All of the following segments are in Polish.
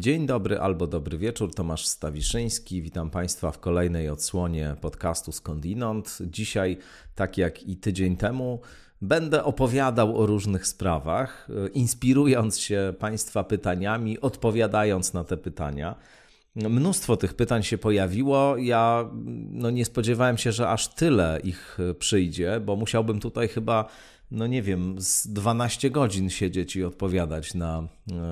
Dzień dobry albo dobry wieczór, Tomasz Stawiszyński. Witam Państwa w kolejnej odsłonie podcastu Skądinąd. Dzisiaj, tak jak i tydzień temu, będę opowiadał o różnych sprawach, inspirując się Państwa pytaniami, odpowiadając na te pytania. Mnóstwo tych pytań się pojawiło. Ja nie spodziewałem się, że aż tyle ich przyjdzie, bo musiałbym tutaj chyba, z 12 godzin siedzieć i odpowiadać na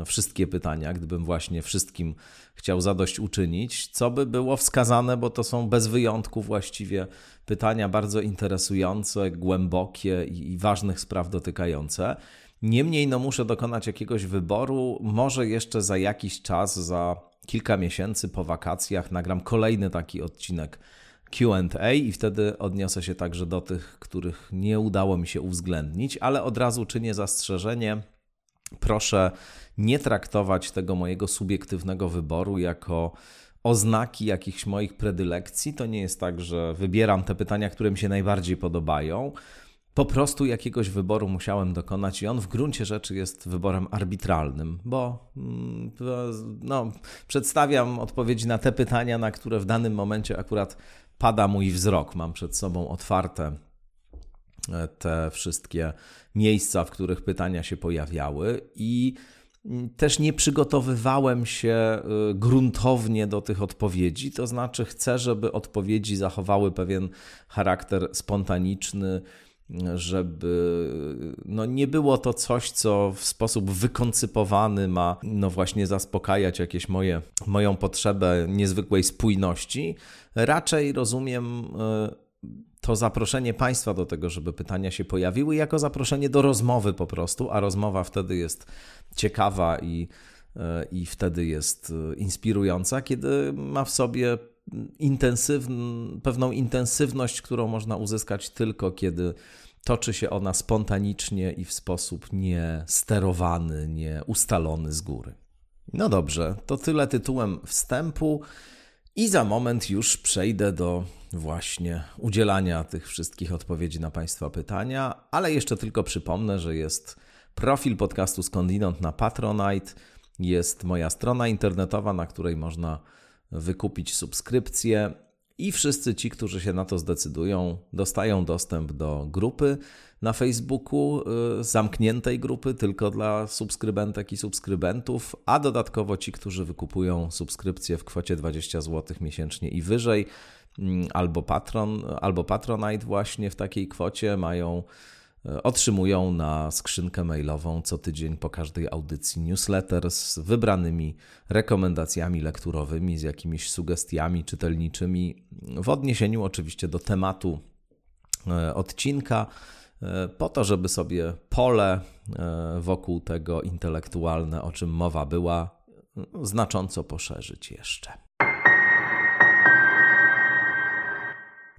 wszystkie pytania, gdybym właśnie wszystkim chciał zadośćuczynić, co by było wskazane, bo to są bez wyjątku właściwie pytania bardzo interesujące, głębokie i ważnych spraw dotykające. Niemniej muszę dokonać jakiegoś wyboru, może jeszcze za jakiś czas, za kilka miesięcy po wakacjach nagram kolejny taki odcinek Q&A i wtedy odniosę się także do tych, których nie udało mi się uwzględnić, ale od razu czynię zastrzeżenie. Proszę nie traktować tego mojego subiektywnego wyboru jako oznaki jakichś moich predylekcji. To nie jest tak, że wybieram te pytania, które mi się najbardziej podobają. Po prostu jakiegoś wyboru musiałem dokonać i on w gruncie rzeczy jest wyborem arbitralnym, bo przedstawiam odpowiedzi na te pytania, na które w danym momencie akurat pada mój wzrok. Mam przed sobą otwarte te wszystkie miejsca, w których pytania się pojawiały i też nie przygotowywałem się gruntownie do tych odpowiedzi, to znaczy chcę, żeby odpowiedzi zachowały pewien charakter spontaniczny, żeby nie było to coś, co w sposób wykoncypowany ma właśnie zaspokajać jakieś moją potrzebę niezwykłej spójności. Raczej rozumiem to zaproszenie Państwa do tego, żeby pytania się pojawiły jako zaproszenie do rozmowy po prostu, a rozmowa wtedy jest ciekawa i wtedy jest inspirująca, kiedy ma w sobie pewną intensywność, którą można uzyskać tylko kiedy toczy się ona spontanicznie i w sposób niesterowany, nieustalony z góry. No dobrze, to tyle tytułem wstępu i za moment już przejdę do właśnie udzielania tych wszystkich odpowiedzi na Państwa pytania, ale jeszcze tylko przypomnę, że jest profil podcastu Skądinąd na Patronite, jest moja strona internetowa, na której można wykupić subskrypcję i wszyscy ci, którzy się na to zdecydują, dostają dostęp do grupy na Facebooku, zamkniętej grupy tylko dla subskrybentek i subskrybentów, a dodatkowo ci, którzy wykupują subskrypcję w kwocie 20 zł miesięcznie i wyżej, albo Patronite właśnie w takiej kwocie otrzymują na skrzynkę mailową co tydzień po każdej audycji newsletter z wybranymi rekomendacjami lekturowymi, z jakimiś sugestiami czytelniczymi w odniesieniu oczywiście do tematu odcinka, po to, żeby sobie pole wokół tego intelektualne, o czym mowa była, znacząco poszerzyć jeszcze.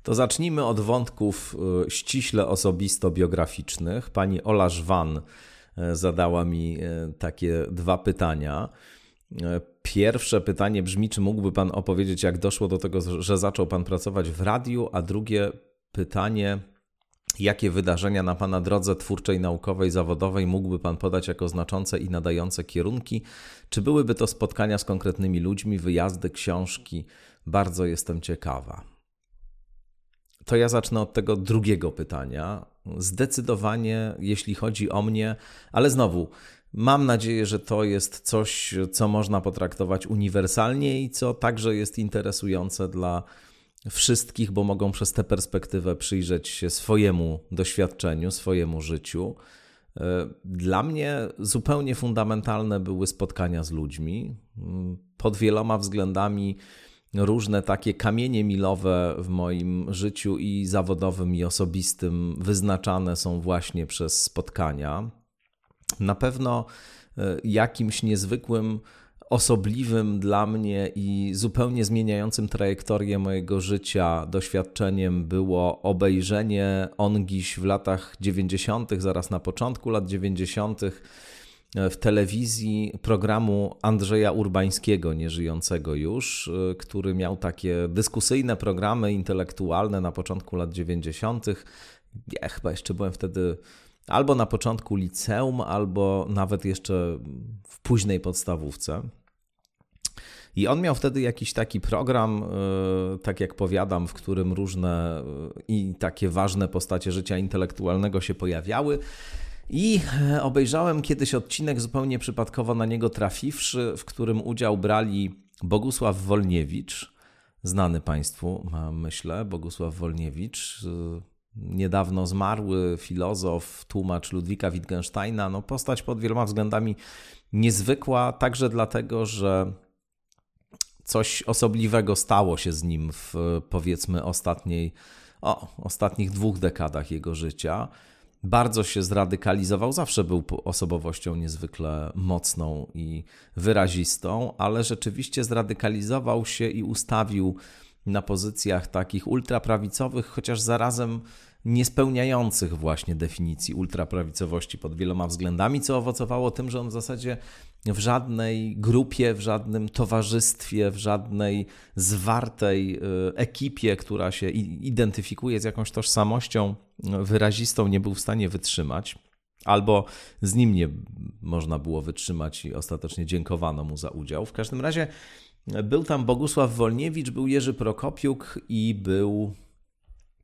To zacznijmy od wątków ściśle osobisto-biograficznych. Pani Ola Żwan zadała mi takie dwa pytania. Pierwsze pytanie brzmi, czy mógłby Pan opowiedzieć, jak doszło do tego, że zaczął Pan pracować w radiu, a drugie pytanie, jakie wydarzenia na Pana drodze twórczej, naukowej, zawodowej mógłby Pan podać jako znaczące i nadające kierunki? Czy byłyby to spotkania z konkretnymi ludźmi, wyjazdy, książki? Bardzo jestem ciekawa. To ja zacznę od tego drugiego pytania. Zdecydowanie, jeśli chodzi o mnie, ale znowu, mam nadzieję, że to jest coś, co można potraktować uniwersalnie i co także jest interesujące dla wszystkich, bo mogą przez tę perspektywę przyjrzeć się swojemu doświadczeniu, swojemu życiu. Dla mnie zupełnie fundamentalne były spotkania z ludźmi. Pod wieloma względami różne takie kamienie milowe w moim życiu i zawodowym, i osobistym wyznaczane są właśnie przez spotkania. Na pewno jakimś niezwykłym, osobliwym dla mnie i zupełnie zmieniającym trajektorię mojego życia doświadczeniem było obejrzenie ongiś w latach 90., zaraz na początku lat 90., w telewizji programu Andrzeja Urbańskiego, nieżyjącego już, który miał takie dyskusyjne programy intelektualne na początku lat 90. Ja chyba jeszcze byłem wtedy albo na początku liceum, albo nawet jeszcze w późnej podstawówce. I on miał wtedy jakiś taki program, tak jak powiadam, w którym różne i takie ważne postacie życia intelektualnego się pojawiały. I obejrzałem kiedyś odcinek zupełnie przypadkowo na niego trafiwszy, w którym udział brali Bogusław Wolniewicz, znany Państwu, myślę, Bogusław Wolniewicz, niedawno zmarły filozof, tłumacz Ludwika Wittgensteina, no postać pod wieloma względami niezwykła, także dlatego, że coś osobliwego stało się z nim w powiedzmy ostatnich 2 dekadach jego życia. Bardzo się zradykalizował, zawsze był osobowością niezwykle mocną i wyrazistą, ale rzeczywiście zradykalizował się i ustawił na pozycjach takich ultraprawicowych, chociaż zarazem niespełniających właśnie definicji ultraprawicowości pod wieloma względami, co owocowało tym, że on w zasadzie w żadnej grupie, w żadnym towarzystwie, w żadnej zwartej ekipie, która się identyfikuje z jakąś tożsamością wyrazistą, nie był w stanie wytrzymać. Albo z nim nie można było wytrzymać i ostatecznie dziękowano mu za udział. W każdym razie był tam Bogusław Wolniewicz, był Jerzy Prokopiuk i był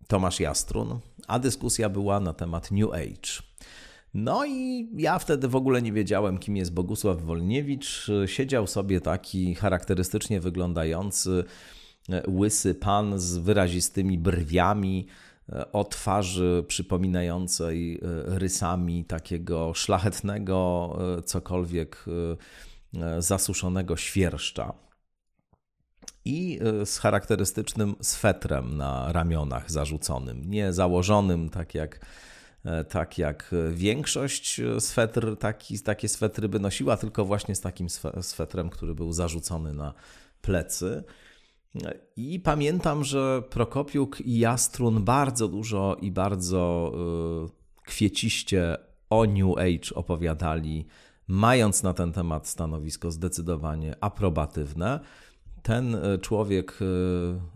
Tomasz Jastrun, a dyskusja była na temat New Age. No i ja wtedy w ogóle nie wiedziałem, kim jest Bogusław Wolniewicz. Siedział sobie taki charakterystycznie wyglądający łysy pan z wyrazistymi brwiami, o twarzy przypominającej rysami takiego szlachetnego, cokolwiek zasuszonego świerszcza. I z charakterystycznym swetrem na ramionach zarzuconym, nie założonym tak jak większość swetr, takie swetry by nosiła, tylko właśnie z takim swetrem, który był zarzucony na plecy. I pamiętam, że Prokopiuk i Jastrun bardzo dużo i bardzo kwieciście o New Age opowiadali, mając na ten temat stanowisko zdecydowanie aprobatywne. Ten człowiek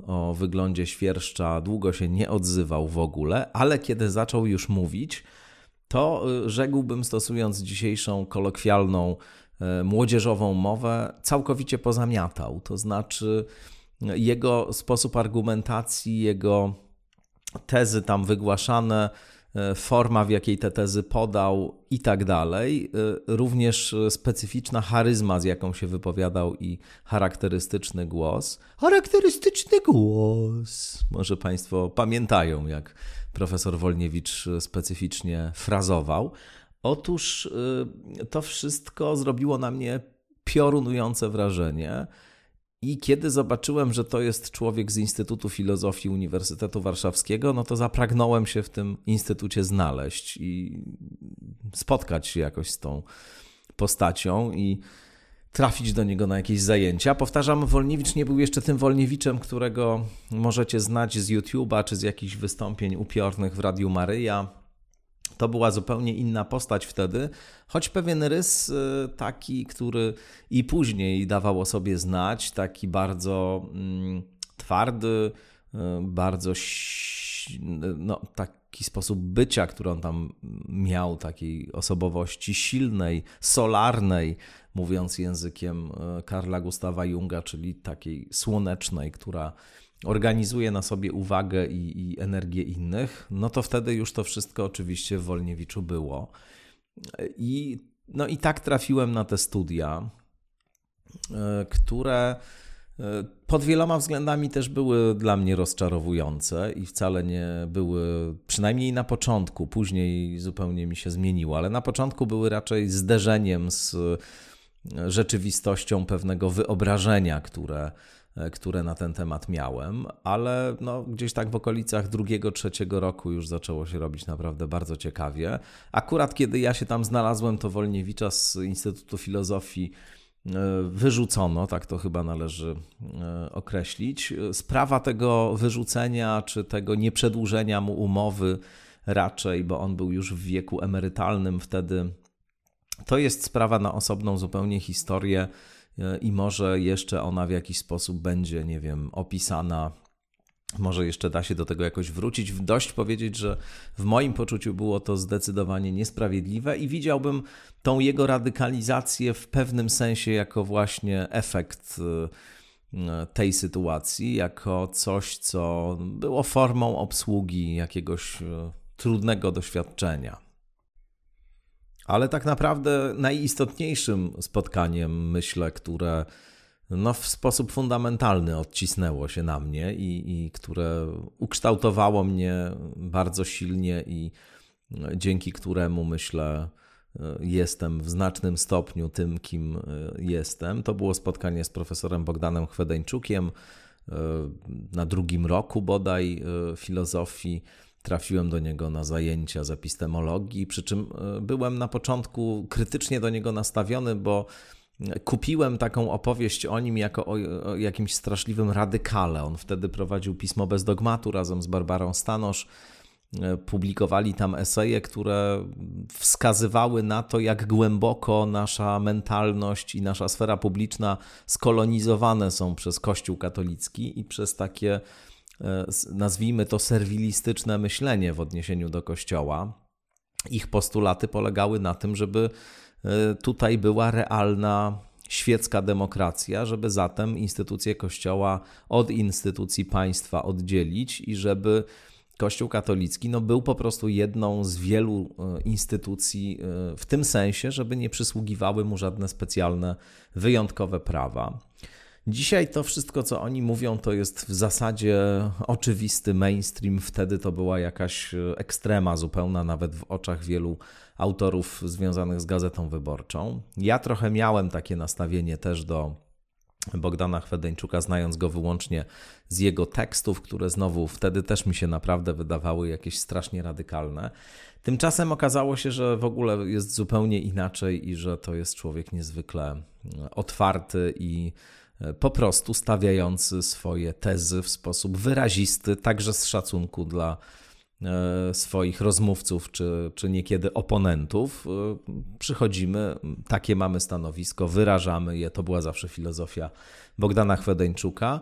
o wyglądzie świerszcza długo się nie odzywał w ogóle, ale kiedy zaczął już mówić, to rzekłbym, stosując dzisiejszą kolokwialną, młodzieżową mowę, całkowicie pozamiatał. To znaczy jego sposób argumentacji, jego tezy tam wygłaszane, forma, w jakiej te tezy podał i tak dalej. Również specyficzna charyzma, z jaką się wypowiadał i charakterystyczny głos. Charakterystyczny głos! Może Państwo pamiętają, jak profesor Wolniewicz specyficznie frazował. Otóż to wszystko zrobiło na mnie piorunujące wrażenie. I kiedy zobaczyłem, że to jest człowiek z Instytutu Filozofii Uniwersytetu Warszawskiego, no to zapragnąłem się w tym instytucie znaleźć i spotkać się jakoś z tą postacią i trafić do niego na jakieś zajęcia. Powtarzam, Wolniewicz nie był jeszcze tym Wolniewiczem, którego możecie znać z YouTube'a czy z jakichś wystąpień upiornych w Radiu Maryja. To była zupełnie inna postać wtedy, choć pewien rys taki, który i później dawał o sobie znać, taki bardzo twardy, bardzo taki sposób bycia, który on tam miał, takiej osobowości silnej, solarnej, mówiąc językiem Karla Gustawa Junga, czyli takiej słonecznej, która organizuje na sobie uwagę i energię innych, no to wtedy już to wszystko oczywiście w Wolniewiczu było. I tak trafiłem na te studia, które pod wieloma względami też były dla mnie rozczarowujące i wcale nie były, przynajmniej na początku, później zupełnie mi się zmieniło, ale na początku były raczej zderzeniem z rzeczywistością pewnego wyobrażenia, które na ten temat miałem, ale gdzieś tak w okolicach 2-3 roku już zaczęło się robić naprawdę bardzo ciekawie. Akurat kiedy ja się tam znalazłem, to Wolniewicza z Instytutu Filozofii wyrzucono, tak to chyba należy określić. Sprawa tego wyrzucenia czy tego nieprzedłużenia mu umowy raczej, bo on był już w wieku emerytalnym wtedy, to jest sprawa na osobną zupełnie historię, i może jeszcze ona w jakiś sposób będzie, opisana Może jeszcze da się do tego jakoś wrócić. Dość powiedzieć, że w moim poczuciu było to zdecydowanie niesprawiedliwe i widziałbym tą jego radykalizację w pewnym sensie jako właśnie efekt tej sytuacji, jako coś, co było formą obsługi jakiegoś trudnego doświadczenia. Ale tak naprawdę najistotniejszym spotkaniem, myślę, które w sposób fundamentalny odcisnęło się na mnie i które ukształtowało mnie bardzo silnie i dzięki któremu, myślę, jestem w znacznym stopniu tym, kim jestem. To było spotkanie z profesorem Bogdanem Chwedeńczukiem. Na drugim roku bodaj filozofii trafiłem do niego na zajęcia z epistemologii, przy czym byłem na początku krytycznie do niego nastawiony, bo kupiłem taką opowieść o nim jako o jakimś straszliwym radykale. On wtedy prowadził pismo bez dogmatu razem z Barbarą Stanosz. Publikowali tam eseje, które wskazywały na to, jak głęboko nasza mentalność i nasza sfera publiczna skolonizowane są przez Kościół katolicki i przez takie, nazwijmy to, serwilistyczne myślenie w odniesieniu do Kościoła. Ich postulaty polegały na tym, żeby tutaj była realna świecka demokracja, żeby zatem instytucje Kościoła od instytucji państwa oddzielić i żeby Kościół katolicki był po prostu jedną z wielu instytucji w tym sensie, żeby nie przysługiwały mu żadne specjalne, wyjątkowe prawa. Dzisiaj to wszystko, co oni mówią, to jest w zasadzie oczywisty mainstream. Wtedy to była jakaś ekstrema zupełna, nawet w oczach wielu autorów związanych z Gazetą Wyborczą. Ja trochę miałem takie nastawienie też do Bogdana Chwedeńczuka, znając go wyłącznie z jego tekstów, które znowu wtedy też mi się naprawdę wydawały jakieś strasznie radykalne. Tymczasem okazało się, że w ogóle jest zupełnie inaczej i że to jest człowiek niezwykle otwarty i po prostu stawiający swoje tezy w sposób wyrazisty, także z szacunku dla swoich rozmówców czy niekiedy oponentów. Przychodzimy, takie mamy stanowisko, wyrażamy je, to była zawsze filozofia Bogdana Chwedeńczuka,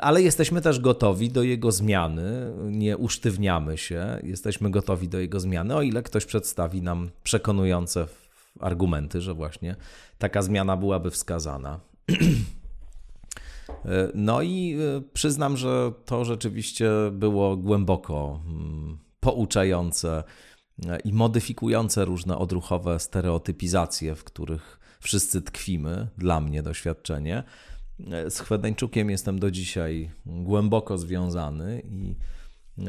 ale jesteśmy też gotowi do jego zmiany, nie usztywniamy się, jesteśmy gotowi do jego zmiany, o ile ktoś przedstawi nam przekonujące argumenty, że właśnie taka zmiana byłaby wskazana. No i przyznam, że to rzeczywiście było głęboko pouczające i modyfikujące różne odruchowe stereotypizacje, w których wszyscy tkwimy, dla mnie doświadczenie. Z Chwedeńczukiem jestem do dzisiaj głęboko związany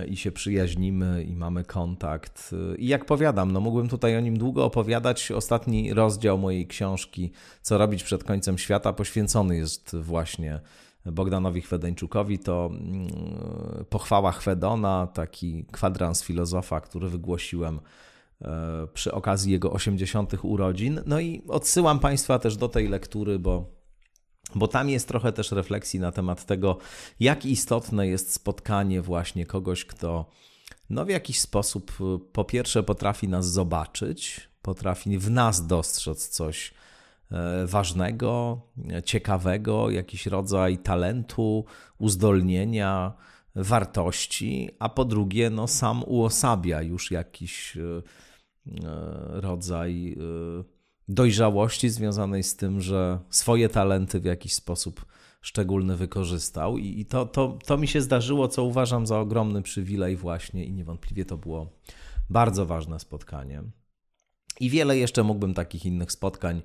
i się przyjaźnimy i mamy kontakt. I jak powiadam, mógłbym tutaj o nim długo opowiadać. Ostatni rozdział mojej książki Co robić przed końcem świata poświęcony jest właśnie Bogdanowi Chwedeńczukowi. To pochwała Chwedona, taki kwadrans filozofa, który wygłosiłem przy okazji jego 80. urodzin. No i odsyłam Państwa też do tej lektury, bo tam jest trochę też refleksji na temat tego, jak istotne jest spotkanie właśnie kogoś, kto w jakiś sposób po pierwsze potrafi nas zobaczyć, potrafi w nas dostrzec coś ważnego, ciekawego, jakiś rodzaj talentu, uzdolnienia, wartości, a po drugie sam uosabia już jakiś rodzaj dojrzałości związanej z tym, że swoje talenty w jakiś sposób szczególny wykorzystał i to mi się zdarzyło, co uważam za ogromny przywilej właśnie i niewątpliwie to było bardzo ważne spotkanie. I wiele jeszcze mógłbym takich innych spotkań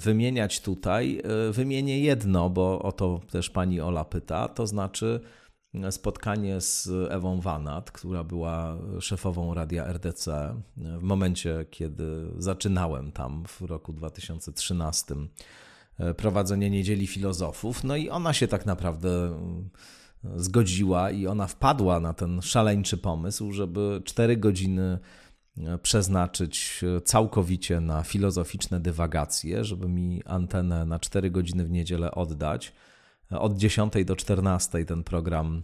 wymieniać tutaj. Wymienię jedno, bo o to też pani Ola pyta, to znaczy spotkanie z Ewą Wanat, która była szefową radia RDC w momencie, kiedy zaczynałem tam w roku 2013 prowadzenie Niedzieli Filozofów. No i ona się tak naprawdę zgodziła i ona wpadła na ten szaleńczy pomysł, żeby 4 godziny przeznaczyć całkowicie na filozoficzne dywagacje, żeby mi antenę na 4 godziny w niedzielę oddać. Od 10 do 14 ten program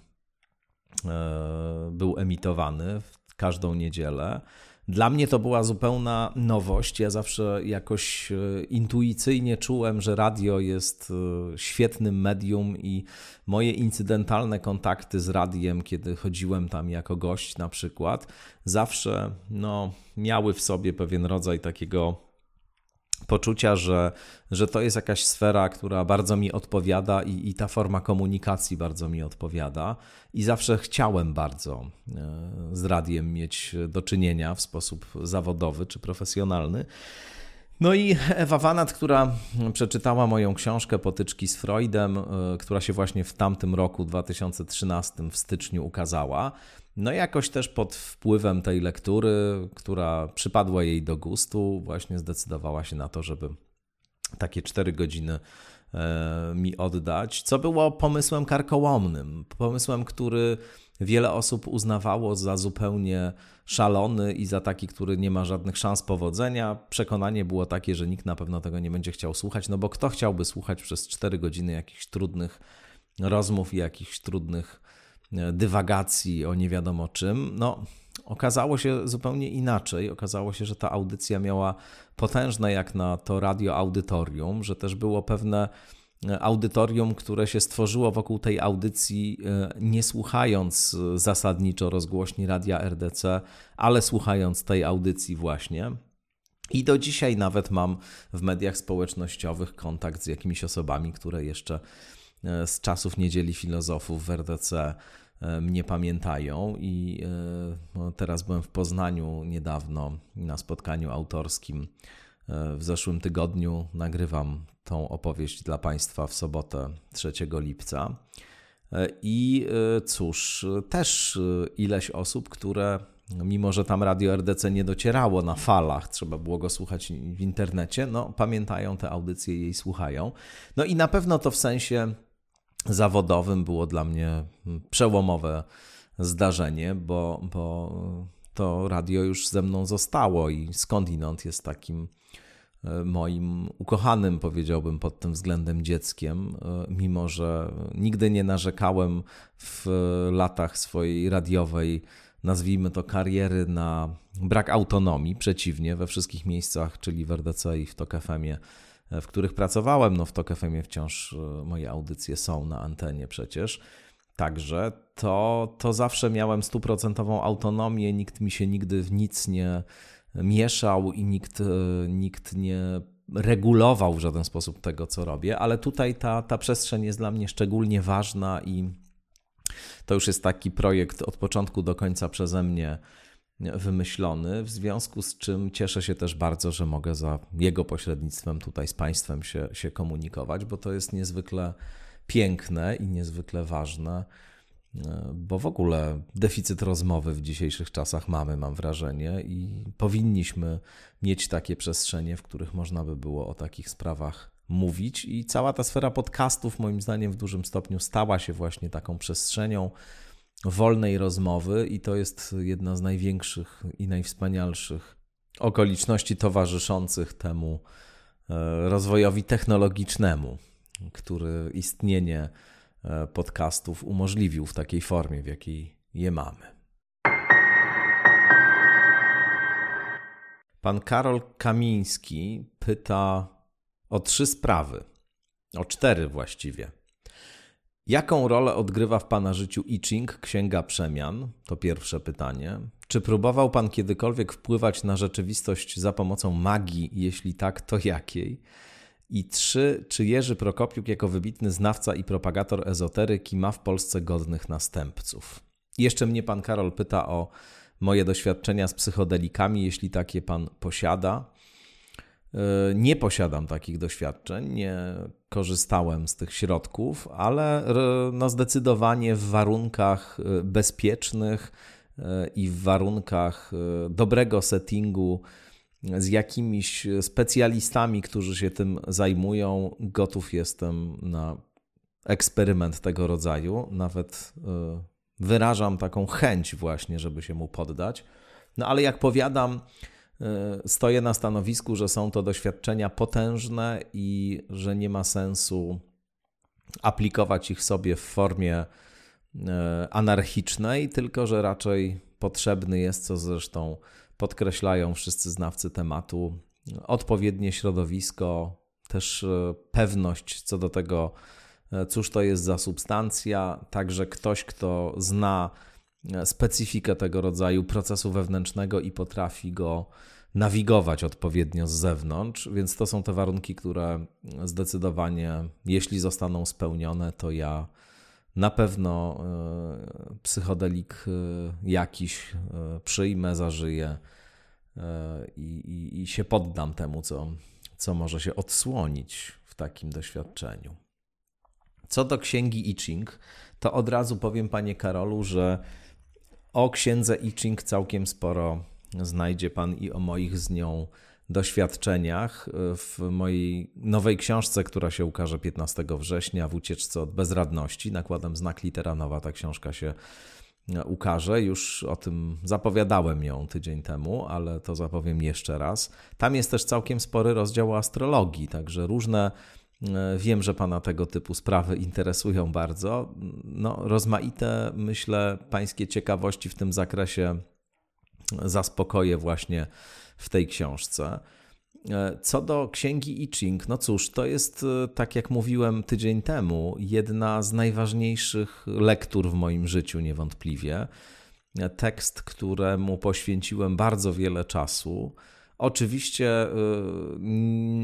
był emitowany w każdą niedzielę. Dla mnie to była zupełna nowość. Ja zawsze jakoś intuicyjnie czułem, że radio jest świetnym medium i moje incydentalne kontakty z radiem, kiedy chodziłem tam jako gość na przykład, zawsze miały w sobie pewien rodzaj takiego poczucia, że to jest jakaś sfera, która bardzo mi odpowiada i ta forma komunikacji bardzo mi odpowiada. I zawsze chciałem bardzo z radiem mieć do czynienia w sposób zawodowy czy profesjonalny. No i Ewa Wanat, która przeczytała moją książkę Potyczki z Freudem, która się właśnie w tamtym roku 2013 w styczniu ukazała, jakoś też pod wpływem tej lektury, która przypadła jej do gustu, właśnie zdecydowała się na to, żeby takie 4 godziny mi oddać, co było pomysłem karkołomnym, pomysłem, który wiele osób uznawało za zupełnie szalony i za taki, który nie ma żadnych szans powodzenia. Przekonanie było takie, że nikt na pewno tego nie będzie chciał słuchać, bo kto chciałby słuchać przez 4 godziny jakichś trudnych rozmów i jakichś trudnych dywagacji o nie wiadomo czym. Okazało się zupełnie inaczej. Okazało się, że ta audycja miała potężne jak na to radio audytorium, że też było pewne audytorium, które się stworzyło wokół tej audycji, nie słuchając zasadniczo rozgłośni radia RDC, ale słuchając tej audycji właśnie. I do dzisiaj nawet mam w mediach społecznościowych kontakt z jakimiś osobami, które jeszcze z czasów Niedzieli Filozofów w RDC mnie pamiętają i teraz byłem w Poznaniu niedawno na spotkaniu autorskim. W zeszłym tygodniu nagrywam tą opowieść dla Państwa w sobotę 3 lipca. I cóż, też ileś osób, które mimo, że tam radio RDC nie docierało na falach, trzeba było go słuchać w internecie, pamiętają te audycje i jej słuchają. I na pewno to w sensie zawodowym było dla mnie przełomowe zdarzenie, bo to radio już ze mną zostało i skądinąd jest takim moim ukochanym, powiedziałbym, pod tym względem dzieckiem, mimo że nigdy nie narzekałem w latach swojej radiowej, nazwijmy to kariery, na brak autonomii, przeciwnie, we wszystkich miejscach, czyli w RDC i w Tok FM-ie, w których pracowałem, w Tok FM-ie wciąż moje audycje są na antenie przecież. Także to zawsze miałem 100% autonomię, nikt mi się nigdy w nic nie mieszał i nikt nie regulował w żaden sposób tego, co robię, ale tutaj ta przestrzeń jest dla mnie szczególnie ważna i to już jest taki projekt od początku do końca przeze mnie wymyślony, w związku z czym cieszę się też bardzo, że mogę za jego pośrednictwem tutaj z Państwem się komunikować, bo to jest niezwykle piękne i niezwykle ważne, bo w ogóle deficyt rozmowy w dzisiejszych czasach mam wrażenie i powinniśmy mieć takie przestrzenie, w których można by było o takich sprawach mówić i cała ta sfera podcastów moim zdaniem w dużym stopniu stała się właśnie taką przestrzenią wolnej rozmowy i to jest jedna z największych i najwspanialszych okoliczności towarzyszących temu rozwojowi technologicznemu, który istnienie podcastów umożliwił w takiej formie, w jakiej je mamy. Pan Karol Kamiński pyta o 3 sprawy, o 4 właściwie. Jaką rolę odgrywa w Pana życiu I Ching, Księga Przemian? To pierwsze pytanie. Czy próbował Pan kiedykolwiek wpływać na rzeczywistość za pomocą magii? Jeśli tak, to jakiej? I 3. Czy Jerzy Prokopiuk jako wybitny znawca i propagator ezoteryki ma w Polsce godnych następców? Jeszcze mnie Pan Karol pyta o moje doświadczenia z psychodelikami, jeśli takie Pan posiada. Nie posiadam takich doświadczeń, nie korzystałem z tych środków, ale zdecydowanie w warunkach bezpiecznych i w warunkach dobrego settingu z jakimiś specjalistami, którzy się tym zajmują, gotów jestem na eksperyment tego rodzaju. Nawet wyrażam taką chęć właśnie, żeby się mu poddać. Ale jak powiadam, stoję na stanowisku, że są to doświadczenia potężne i że nie ma sensu aplikować ich sobie w formie anarchicznej, tylko że raczej potrzebny jest, co zresztą podkreślają wszyscy znawcy tematu. Odpowiednie środowisko, też pewność co do tego, cóż to jest za substancja. Także ktoś, kto zna specyfikę tego rodzaju procesu wewnętrznego i potrafi go nawigować odpowiednio z zewnątrz, więc to są te warunki, które zdecydowanie, jeśli zostaną spełnione, to ja na pewno psychodelik jakiś przyjmę, zażyję i się poddam temu, co może się odsłonić w takim doświadczeniu. Co do księgi I Ching, to od razu powiem, panie Karolu, że o księdze I Ching całkiem sporo znajdzie pan i o moich z nią doświadczeniach w mojej nowej książce, która się ukaże 15 września w Ucieczce od Bezradności. Nakładem Znak Litera Nowa ta książka się ukaże. Już o tym zapowiadałem ją tydzień temu, ale to zapowiem jeszcze raz. Tam jest też całkiem spory rozdział o astrologii, także różne... Wiem, że pana tego typu sprawy interesują bardzo. No, rozmaite, myślę, pańskie ciekawości w tym zakresie zaspokoję właśnie w tej książce. Co do księgi I Ching, no cóż, to jest, tak jak mówiłem tydzień temu, jedna z najważniejszych lektur w moim życiu niewątpliwie. Tekst, któremu poświęciłem bardzo wiele czasu. Oczywiście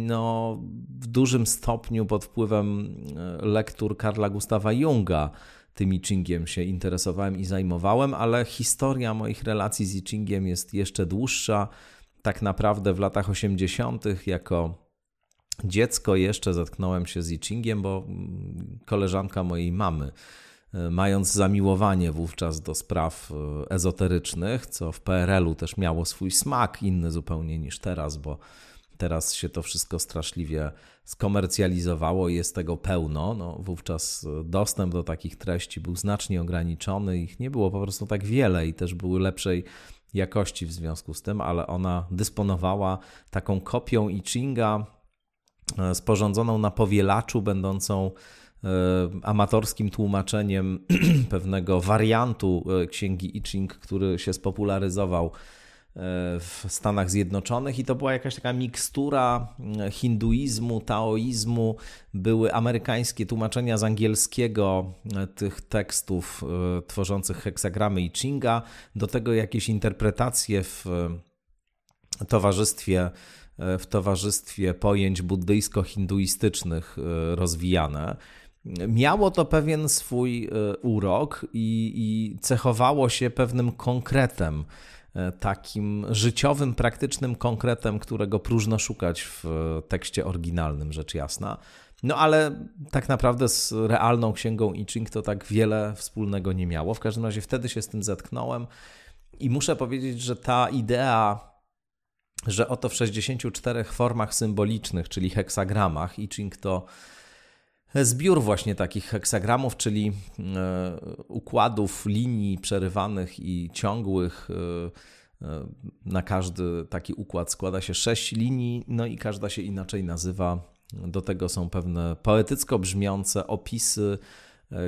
no, w dużym stopniu pod wpływem lektur Karla Gustawa Junga tym I Chingiem się interesowałem i zajmowałem, ale historia moich relacji z I Chingiem jest jeszcze dłuższa. Tak naprawdę w latach 80. jako dziecko jeszcze zetknąłem się z I Chingiem, bo koleżanka mojej mamy, mając zamiłowanie wówczas do spraw ezoterycznych, co w PRL-u też miało swój smak, inny zupełnie niż teraz, bo teraz się to wszystko straszliwie skomercjalizowało i jest tego pełno. No, wówczas dostęp do takich treści był znacznie ograniczony, ich nie było po prostu tak wiele i też były lepszej jakości w związku z tym, ale ona dysponowała taką kopią I Chinga sporządzoną na powielaczu, będącą amatorskim tłumaczeniem pewnego wariantu księgi I Ching, który się spopularyzował w Stanach Zjednoczonych i to była jakaś taka mikstura hinduizmu, taoizmu, były amerykańskie tłumaczenia z angielskiego tych tekstów tworzących heksagramy I Chinga, do tego jakieś interpretacje w towarzystwie pojęć buddyjsko-hinduistycznych rozwijane. Miało to pewien swój urok i cechowało się pewnym konkretem, takim życiowym, praktycznym konkretem, którego próżno szukać w tekście oryginalnym, rzecz jasna. No ale tak naprawdę z realną księgą I Ching to tak wiele wspólnego nie miało. W każdym razie wtedy się z tym zetknąłem i muszę powiedzieć, że ta idea, że oto w 64 formach symbolicznych, czyli heksagramach, I Ching to zbiór właśnie takich heksagramów, czyli układów linii przerywanych i ciągłych. Na każdy taki układ składa się 6 linii, no i każda się inaczej nazywa. Do tego są pewne poetycko brzmiące opisy,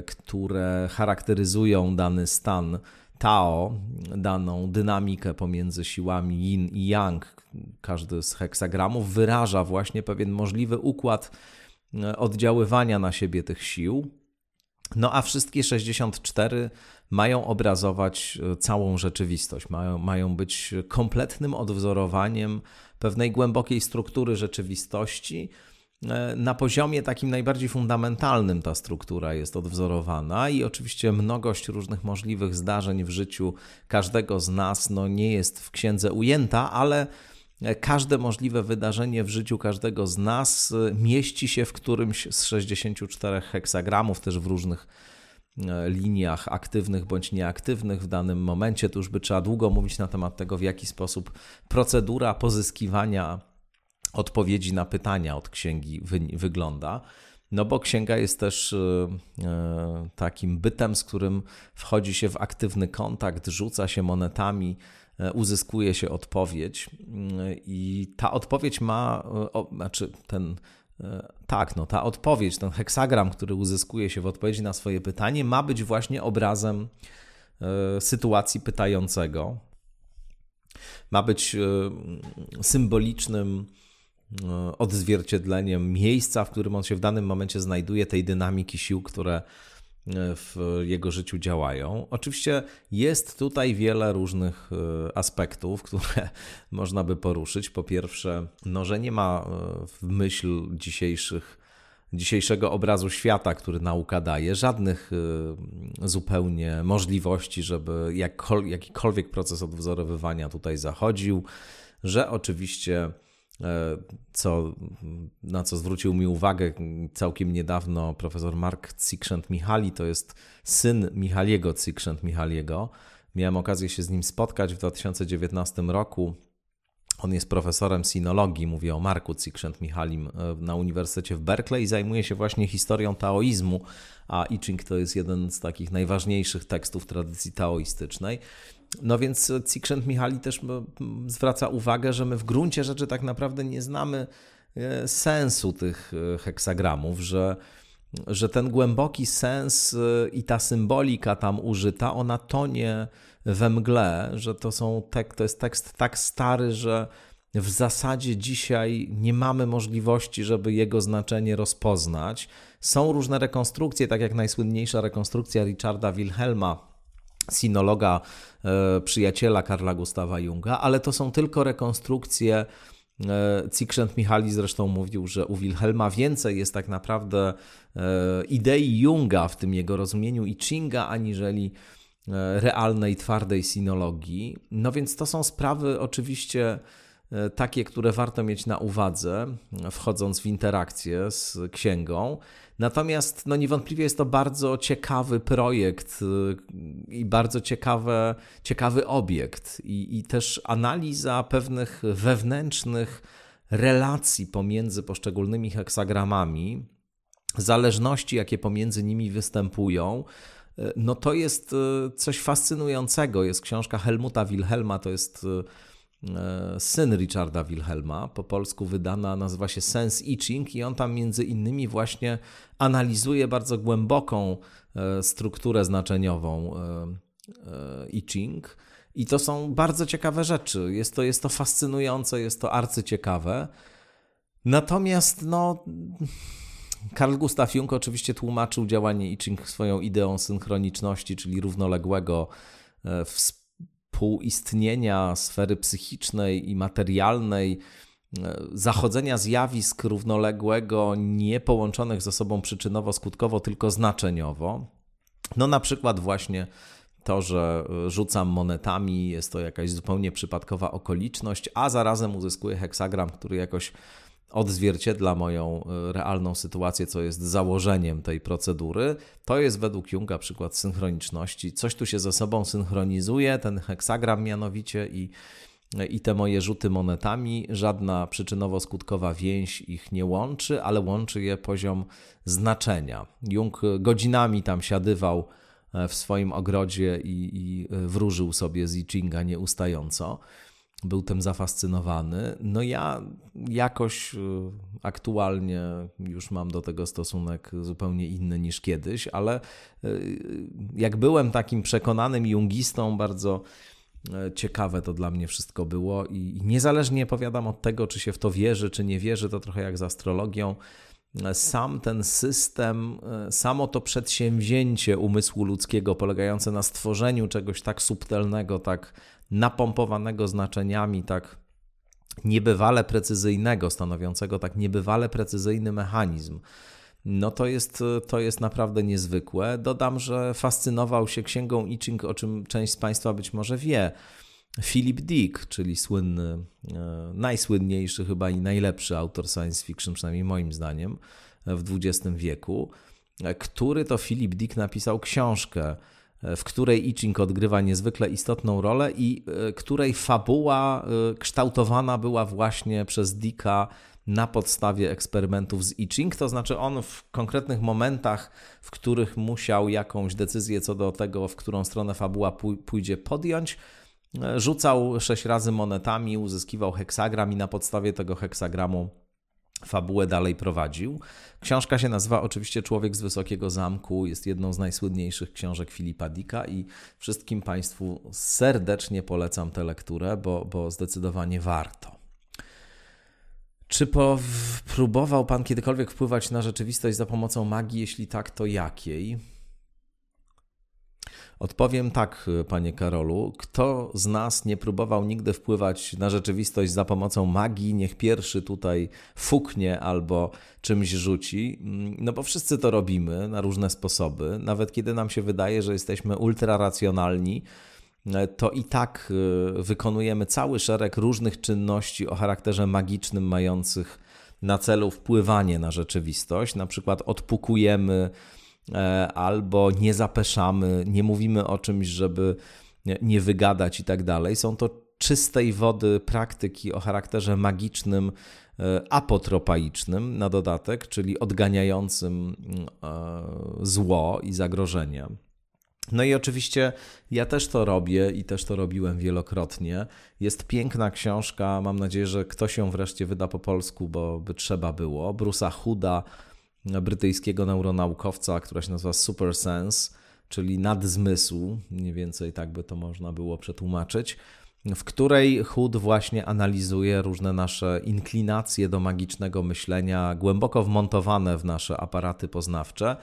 które charakteryzują dany stan Tao, daną dynamikę pomiędzy siłami Yin i Yang. Każdy z heksagramów wyraża właśnie pewien możliwy układ oddziaływania na siebie tych sił. No a wszystkie 64 mają obrazować całą rzeczywistość, mają być kompletnym odwzorowaniem pewnej głębokiej struktury rzeczywistości. Na poziomie takim najbardziej fundamentalnym ta struktura jest odwzorowana i oczywiście mnogość różnych możliwych zdarzeń w życiu każdego z nas no, nie jest w księdze ujęta, ale każde możliwe wydarzenie w życiu każdego z nas mieści się w którymś z 64 heksagramów, też w różnych liniach aktywnych bądź nieaktywnych w danym momencie. Tu już by trzeba długo mówić na temat tego, w jaki sposób procedura pozyskiwania odpowiedzi na pytania od księgi wygląda, no bo księga jest też takim bytem, z którym wchodzi się w aktywny kontakt, rzuca się monetami, uzyskuje się odpowiedź i ta odpowiedź ten heksagram, który uzyskuje się w odpowiedzi na swoje pytanie, ma być właśnie obrazem sytuacji pytającego. Ma być symbolicznym odzwierciedleniem miejsca, w którym on się w danym momencie znajduje, tej dynamiki sił, które w jego życiu działają. Oczywiście jest tutaj wiele różnych aspektów, które można by poruszyć. Po pierwsze, że nie ma w myśl dzisiejszego obrazu świata, który nauka daje, żadnych zupełnie możliwości, żeby jakikolwiek proces odwzorowywania tutaj zachodził, że oczywiście, na co zwrócił mi uwagę całkiem niedawno profesor Mark Csikszentmihalyi, to jest syn Michaliego Csikszentmihalyiego. Miałem okazję się z nim spotkać w 2019 roku. On jest profesorem sinologii, mówię o Marku Csikszentmihalim, na Uniwersytecie w Berkeley i zajmuje się właśnie historią taoizmu, a I Ching to jest jeden z takich najważniejszych tekstów tradycji taoistycznej. No więc Csikszentmihalyi też zwraca uwagę, że my w gruncie rzeczy tak naprawdę nie znamy sensu tych heksagramów, że ten głęboki sens i ta symbolika tam użyta, ona tonie we mgle, że to jest tekst tak stary, że w zasadzie dzisiaj nie mamy możliwości, żeby jego znaczenie rozpoznać. Są różne rekonstrukcje, tak jak najsłynniejsza rekonstrukcja Richarda Wilhelma, sinologa, przyjaciela Karla Gustawa Junga, ale to są tylko rekonstrukcje. Csikszentmihalyi zresztą mówił, że u Wilhelma więcej jest tak naprawdę idei Junga w tym jego rozumieniu I Chinga, aniżeli realnej, twardej sinologii. No więc to są sprawy oczywiście takie, które warto mieć na uwadze, wchodząc w interakcję z księgą. Natomiast niewątpliwie jest to bardzo ciekawy projekt i bardzo ciekawy obiekt i też analiza pewnych wewnętrznych relacji pomiędzy poszczególnymi heksagramami, zależności, jakie pomiędzy nimi występują. No to jest coś fascynującego. Jest książka Helmuta Wilhelma, to jest syn Richarda Wilhelma, po polsku wydana, nazywa się Sense I Ching i on tam między innymi właśnie analizuje bardzo głęboką strukturę znaczeniową I Ching i to są bardzo ciekawe rzeczy. Jest to fascynujące, jest to arcyciekawe. Natomiast Karl Gustav Jung oczywiście tłumaczył działanie I Ching swoją ideą synchroniczności, czyli równoległego współistnienia sfery psychicznej i materialnej, zachodzenia zjawisk równoległego, nie połączonych ze sobą przyczynowo-skutkowo, tylko znaczeniowo. Na przykład właśnie to, że rzucam monetami, jest to jakaś zupełnie przypadkowa okoliczność, a zarazem uzyskuję heksagram, który jakoś odzwierciedla moją realną sytuację, co jest założeniem tej procedury. To jest według Junga przykład synchroniczności. Coś tu się ze sobą synchronizuje, ten heksagram mianowicie i te moje rzuty monetami. Żadna przyczynowo-skutkowa więź ich nie łączy, ale łączy je poziom znaczenia. Jung godzinami tam siadywał w swoim ogrodzie i wróżył sobie z I Chinga nieustająco. Był tym zafascynowany. Ja jakoś aktualnie już mam do tego stosunek zupełnie inny niż kiedyś, ale jak byłem takim przekonanym jungistą, bardzo ciekawe to dla mnie wszystko było i niezależnie, powiadam, od tego, czy się w to wierzy, czy nie wierzy, to trochę jak z astrologią, sam ten system, samo to przedsięwzięcie umysłu ludzkiego polegające na stworzeniu czegoś tak subtelnego, tak napompowanego znaczeniami, tak niebywale precyzyjnego, stanowiącego tak niebywale precyzyjny mechanizm. To jest naprawdę niezwykłe. Dodam, że fascynował się księgą I Ching, o czym część z Państwa być może wie, Philip Dick, czyli słynny, najsłynniejszy chyba i najlepszy autor science fiction, przynajmniej moim zdaniem, w XX wieku, który to Philip Dick napisał książkę, w której I Ching odgrywa niezwykle istotną rolę i której fabuła kształtowana była właśnie przez Dicka na podstawie eksperymentów z I Ching. To znaczy on w konkretnych momentach, w których musiał jakąś decyzję co do tego, w którą stronę fabuła pójdzie, podjąć, rzucał 6 razy monetami, uzyskiwał heksagram i na podstawie tego heksagramu fabułę dalej prowadził. Książka się nazywa oczywiście Człowiek z Wysokiego Zamku, jest jedną z najsłynniejszych książek Philipa Dicka i wszystkim Państwu serdecznie polecam tę lekturę, bo zdecydowanie warto. Czy próbował Pan kiedykolwiek wpływać na rzeczywistość za pomocą magii? Jeśli tak, to jakiej? Odpowiem tak, Panie Karolu. Kto z nas nie próbował nigdy wpływać na rzeczywistość za pomocą magii? Niech pierwszy tutaj fuknie albo czymś rzuci. No bo wszyscy to robimy na różne sposoby. Nawet kiedy nam się wydaje, że jesteśmy ultraracjonalni, to i tak wykonujemy cały szereg różnych czynności o charakterze magicznym, mających na celu wpływanie na rzeczywistość. Na przykład odpukujemy albo nie zapeszamy, nie mówimy o czymś, żeby nie wygadać i tak dalej. Są to czystej wody praktyki o charakterze magicznym, apotropaicznym na dodatek, czyli odganiającym zło i zagrożenie. No i oczywiście ja też to robię i też to robiłem wielokrotnie. Jest piękna książka, mam nadzieję, że ktoś ją wreszcie wyda po polsku, bo by trzeba było. Bruce'a Hooda, brytyjskiego neuronaukowca, która się nazywa Super Sense, czyli nadzmysł, mniej więcej tak by to można było przetłumaczyć, w której Hood właśnie analizuje różne nasze inklinacje do magicznego myślenia, głęboko wmontowane w nasze aparaty poznawcze.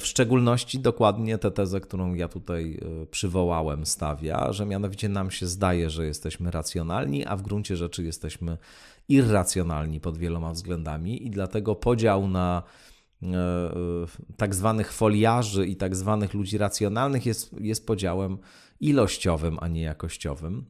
W szczególności dokładnie tę tezę, którą ja tutaj przywołałem, stawia, że mianowicie nam się zdaje, że jesteśmy racjonalni, a w gruncie rzeczy jesteśmy irracjonalni pod wieloma względami i dlatego podział na tak zwanych foliarzy i tak zwanych ludzi racjonalnych jest podziałem ilościowym, a nie jakościowym.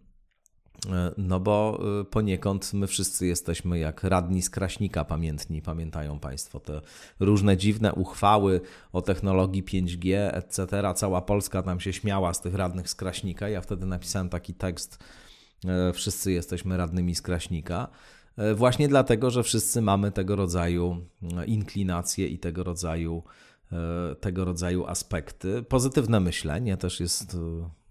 No bo poniekąd my wszyscy jesteśmy jak radni z Kraśnika pamiętni. Pamiętają Państwo te różne dziwne uchwały o technologii 5G, etc. Cała Polska tam się śmiała z tych radnych z Kraśnika. Ja wtedy napisałem taki tekst: wszyscy jesteśmy radnymi z Kraśnika. Właśnie dlatego, że wszyscy mamy tego rodzaju inklinacje i tego rodzaju aspekty. Pozytywne myślenie też jest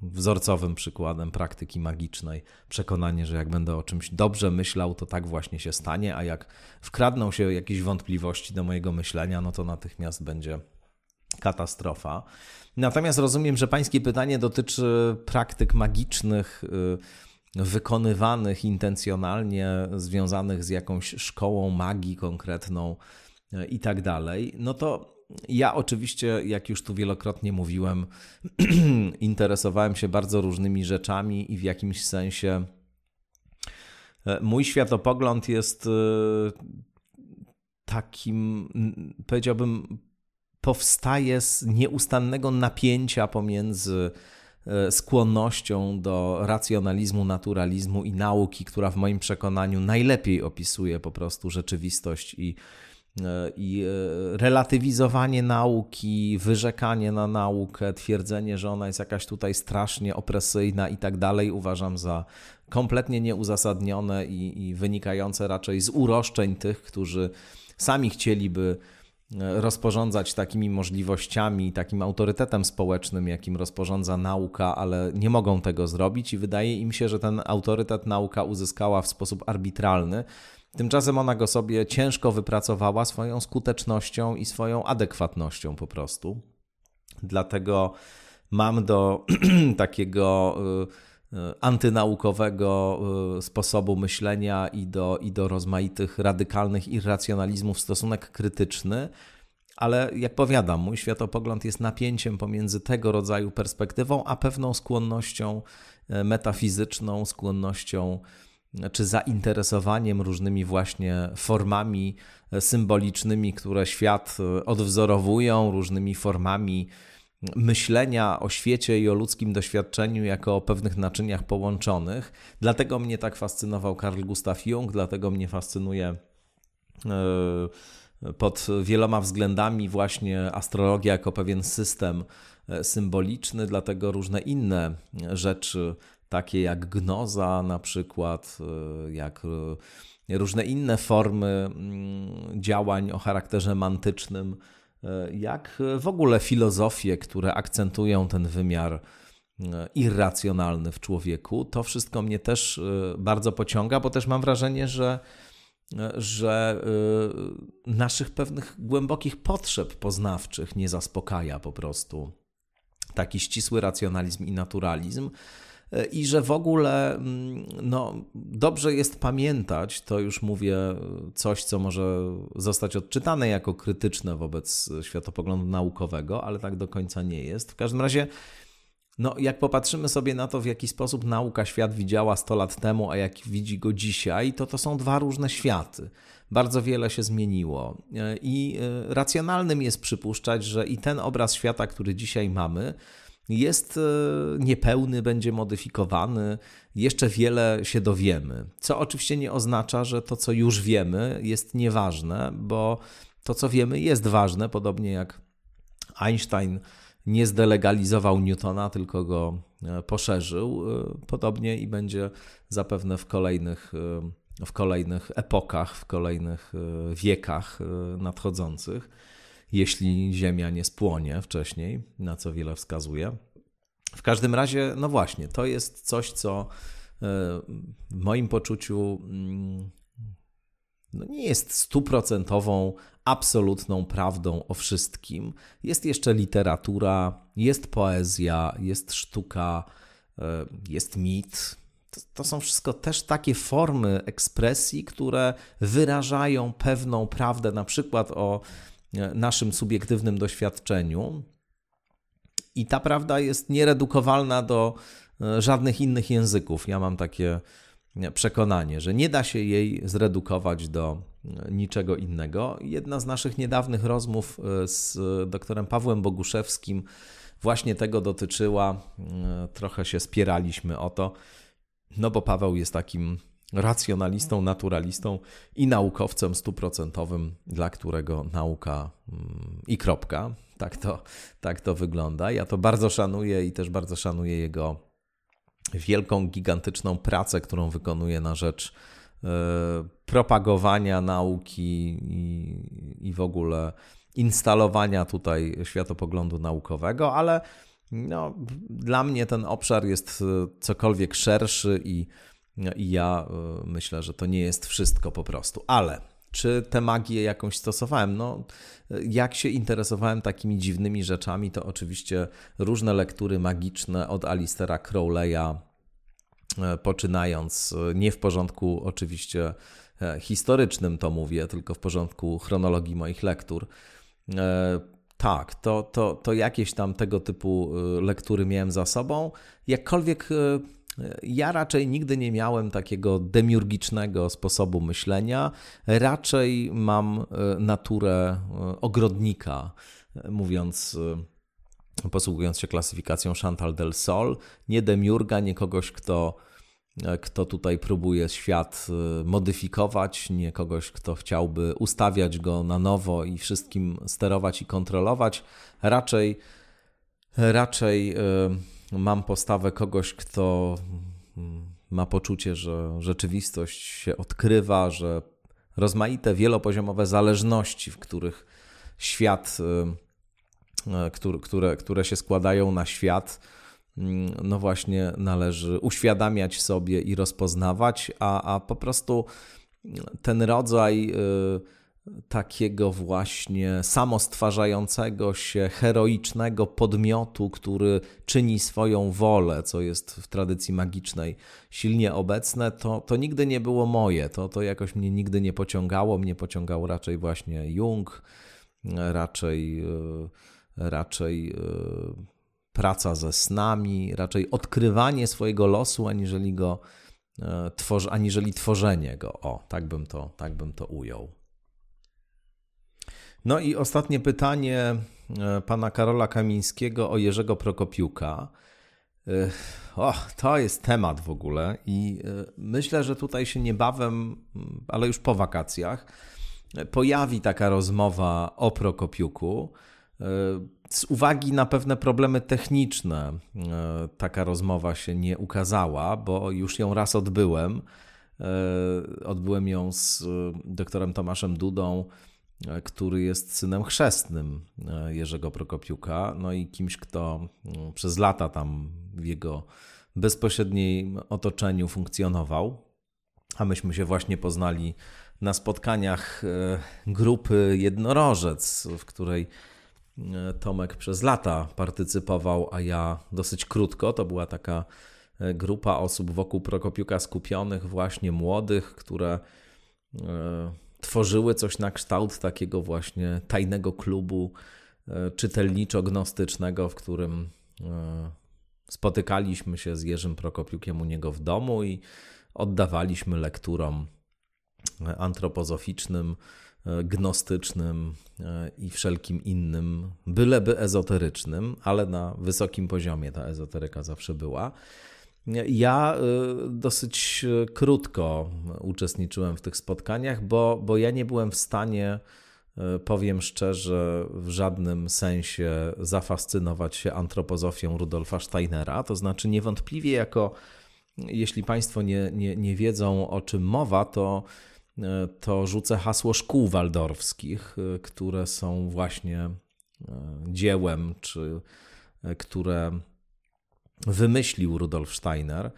wzorcowym przykładem praktyki magicznej. Przekonanie, że jak będę o czymś dobrze myślał, to tak właśnie się stanie, a jak wkradną się jakieś wątpliwości do mojego myślenia, no to natychmiast będzie katastrofa. Natomiast rozumiem, że Pańskie pytanie dotyczy praktyk magicznych, wykonywanych intencjonalnie, związanych z jakąś szkołą magii konkretną i tak dalej. No to ja oczywiście, jak już tu wielokrotnie mówiłem, interesowałem się bardzo różnymi rzeczami i w jakimś sensie mój światopogląd jest takim, powiedziałbym, powstaje z nieustannego napięcia pomiędzy skłonnością do racjonalizmu, naturalizmu i nauki, która w moim przekonaniu najlepiej opisuje po prostu rzeczywistość i relatywizowanie nauki, wyrzekanie na naukę, twierdzenie, że ona jest jakaś tutaj strasznie opresyjna i tak dalej, uważam za kompletnie nieuzasadnione i wynikające raczej z uroszczeń tych, którzy sami chcieliby rozporządzać takimi możliwościami, takim autorytetem społecznym, jakim rozporządza nauka, ale nie mogą tego zrobić i wydaje im się, że ten autorytet nauka uzyskała w sposób arbitralny. Tymczasem ona go sobie ciężko wypracowała swoją skutecznością i swoją adekwatnością po prostu. Dlatego mam do takiego antynaukowego sposobu myślenia i do rozmaitych radykalnych irracjonalizmów stosunek krytyczny, ale jak powiadam, mój światopogląd jest napięciem pomiędzy tego rodzaju perspektywą, a pewną skłonnością metafizyczną, skłonnością czy zainteresowaniem różnymi właśnie formami symbolicznymi, które świat odwzorowują, różnymi formami myślenia o świecie i o ludzkim doświadczeniu jako o pewnych naczyniach połączonych. Dlatego mnie tak fascynował Karl Gustav Jung, dlatego mnie fascynuje pod wieloma względami właśnie astrologia jako pewien system symboliczny, dlatego różne inne rzeczy, takie jak gnoza na przykład, jak różne inne formy działań o charakterze mantycznym, jak w ogóle filozofie, które akcentują ten wymiar irracjonalny w człowieku. To wszystko mnie też bardzo pociąga, bo też mam wrażenie, że że naszych pewnych głębokich potrzeb poznawczych nie zaspokaja po prostu taki ścisły racjonalizm i naturalizm i że w ogóle no, dobrze jest pamiętać, to już mówię coś, co może zostać odczytane jako krytyczne wobec światopoglądu naukowego, ale tak do końca nie jest. W każdym razie no, jak popatrzymy sobie na to, w jaki sposób nauka świat widziała 100 lat temu, a jak widzi go dzisiaj, to są dwa różne światy. Bardzo wiele się zmieniło i racjonalnym jest przypuszczać, że i ten obraz świata, który dzisiaj mamy, jest niepełny, będzie modyfikowany, jeszcze wiele się dowiemy. Co oczywiście nie oznacza, że to, co już wiemy, jest nieważne, bo to, co wiemy, jest ważne, podobnie jak Einstein nie zdelegalizował Newtona, tylko go poszerzył. Podobnie i będzie zapewne w kolejnych epokach, w kolejnych wiekach nadchodzących, jeśli Ziemia nie spłonie wcześniej, na co wiele wskazuje. W każdym razie, no właśnie, to jest coś, co w moim poczuciu no nie jest stuprocentową, absolutną prawdą o wszystkim. Jest jeszcze literatura, jest poezja, jest sztuka, jest mit. To są wszystko też takie formy ekspresji, które wyrażają pewną prawdę, na przykład o naszym subiektywnym doświadczeniu. I ta prawda jest nieredukowalna do żadnych innych języków. Ja mam takie przekonanie, że nie da się jej zredukować do niczego innego. Jedna z naszych niedawnych rozmów z doktorem Pawłem Boguszewskim właśnie tego dotyczyła. Trochę się spieraliśmy o to, no bo Paweł jest takim racjonalistą, naturalistą i naukowcem stuprocentowym, dla którego nauka i kropka. Tak to wygląda. Ja to bardzo szanuję i też bardzo szanuję jego wielką, gigantyczną pracę, którą wykonuje na rzecz propagowania nauki i w ogóle instalowania tutaj światopoglądu naukowego, ale no, dla mnie ten obszar jest cokolwiek szerszy i ja myślę, że to nie jest wszystko po prostu. Ale czy tę magię jakąś stosowałem? No, jak się interesowałem takimi dziwnymi rzeczami, to oczywiście różne lektury magiczne od Alistera Crowley'a, poczynając nie w porządku oczywiście historycznym to mówię, tylko w porządku chronologii moich lektur. Tak, to jakieś tam tego typu lektury miałem za sobą. Jakkolwiek ja raczej nigdy nie miałem takiego demiurgicznego sposobu myślenia. Raczej mam naturę ogrodnika, posługując się klasyfikacją Chantal del Sol. Nie demiurga, nie kogoś, kto tutaj próbuje świat modyfikować, nie kogoś, kto chciałby ustawiać go na nowo i wszystkim sterować i kontrolować. Raczej mam postawę kogoś, kto ma poczucie, że rzeczywistość się odkrywa, że rozmaite wielopoziomowe zależności, w których świat, które się składają na świat, no właśnie należy uświadamiać sobie i rozpoznawać, a po prostu ten rodzaj takiego właśnie samostwarzającego się, heroicznego podmiotu, który czyni swoją wolę, co jest w tradycji magicznej silnie obecne, to nigdy nie było moje. To jakoś mnie nigdy nie pociągało. Mnie pociągał raczej właśnie Jung, raczej praca ze snami, raczej odkrywanie swojego losu, aniżeli tworzenie go. O, tak bym to ujął. No i ostatnie pytanie pana Karola Kamińskiego o Jerzego Prokopiuka. O, to jest temat w ogóle i myślę, że tutaj się niebawem, ale już po wakacjach, pojawi taka rozmowa o Prokopiuku. Z uwagi na pewne problemy techniczne taka rozmowa się nie ukazała, bo już ją raz odbyłem. Odbyłem ją z doktorem Tomaszem Dudą, który jest synem chrzestnym Jerzego Prokopiuka, no i kimś, kto przez lata tam w jego bezpośrednim otoczeniu funkcjonował, a myśmy się właśnie poznali na spotkaniach grupy Jednorożec, w której Tomek przez lata partycypował, a ja dosyć krótko. To była taka grupa osób wokół Prokopiuka skupionych, właśnie młodych, które tworzyły coś na kształt takiego właśnie tajnego klubu czytelniczo-gnostycznego, w którym spotykaliśmy się z Jerzym Prokopiukiem u niego w domu i oddawaliśmy lekturom antropozoficznym, gnostycznym i wszelkim innym, byleby ezoterycznym, ale na wysokim poziomie ta ezoteryka zawsze była. Ja dosyć krótko uczestniczyłem w tych spotkaniach, bo ja nie byłem w stanie, powiem szczerze, w żadnym sensie zafascynować się antropozofią Rudolfa Steinera. To znaczy niewątpliwie jako, jeśli Państwo nie wiedzą, o czym mowa, to rzucę hasło szkół waldorfskich, które są właśnie dziełem, czy które wymyślił Rudolf Steiner.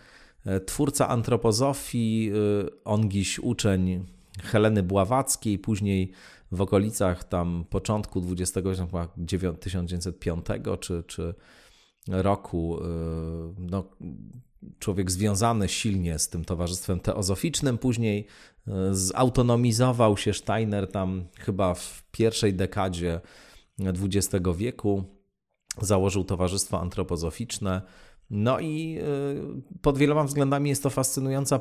Twórca antropozofii, on dziś uczeń Heleny Bławackiej, później w okolicach tam początku 1905 czy roku, no, człowiek związany silnie z tym towarzystwem teozoficznym. Później zautonomizował się Steiner tam chyba w pierwszej dekadzie XX wieku. Założył towarzystwo antropozoficzne. No i pod wieloma względami jest to fascynująca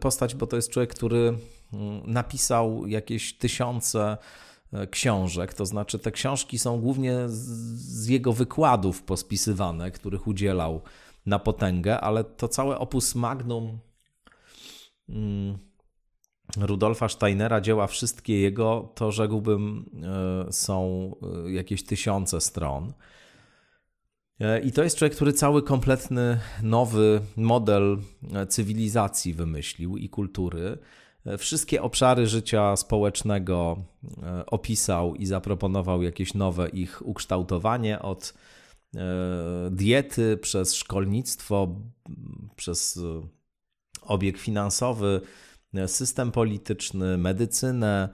postać, bo to jest człowiek, który napisał jakieś 1000 książek. To znaczy te książki są głównie z jego wykładów pospisywane, których udzielał na potęgę, ale to całe opus magnum Rudolfa Steinera, dzieła wszystkie jego, to rzekłbym są jakieś 1000 stron. I to jest człowiek, który cały kompletny nowy model cywilizacji wymyślił i kultury. Wszystkie obszary życia społecznego opisał i zaproponował jakieś nowe ich ukształtowanie od diety, przez szkolnictwo, przez obieg finansowy, system polityczny, medycynę,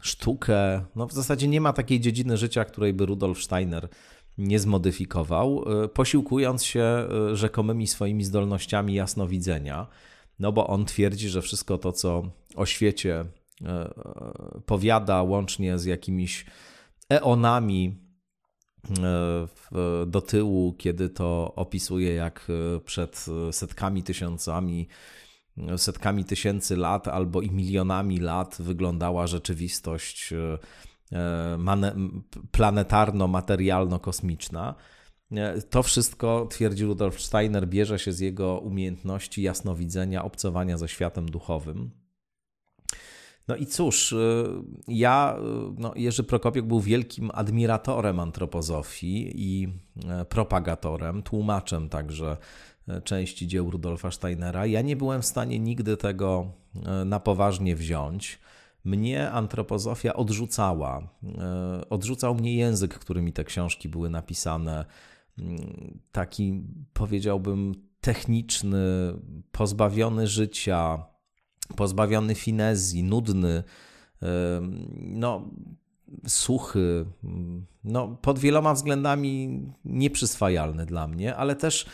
sztukę. No w zasadzie nie ma takiej dziedziny życia, której by Rudolf Steiner nie zmodyfikował, posiłkując się rzekomymi swoimi zdolnościami jasnowidzenia, no bo on twierdzi, że wszystko to, co o świecie powiada, łącznie z jakimiś eonami do tyłu, kiedy to opisuje jak przed setkami tysięcy lat albo i milionami lat wyglądała rzeczywistość planetarno-materialno-kosmiczna. To wszystko, twierdzi Rudolf Steiner, bierze się z jego umiejętności jasnowidzenia, obcowania ze światem duchowym. No i cóż, Jerzy Prokopiuk był wielkim admiratorem antropozofii i propagatorem, tłumaczem także części dzieł Rudolfa Steinera. Ja nie byłem w stanie nigdy tego na poważnie wziąć. Mnie antropozofia odrzucała. Odrzucał mnie język, którymi te książki były napisane. Taki, powiedziałbym, techniczny, pozbawiony życia, pozbawiony finezji, nudny, no, suchy, no, pod wieloma względami nieprzyswajalny dla mnie, ale też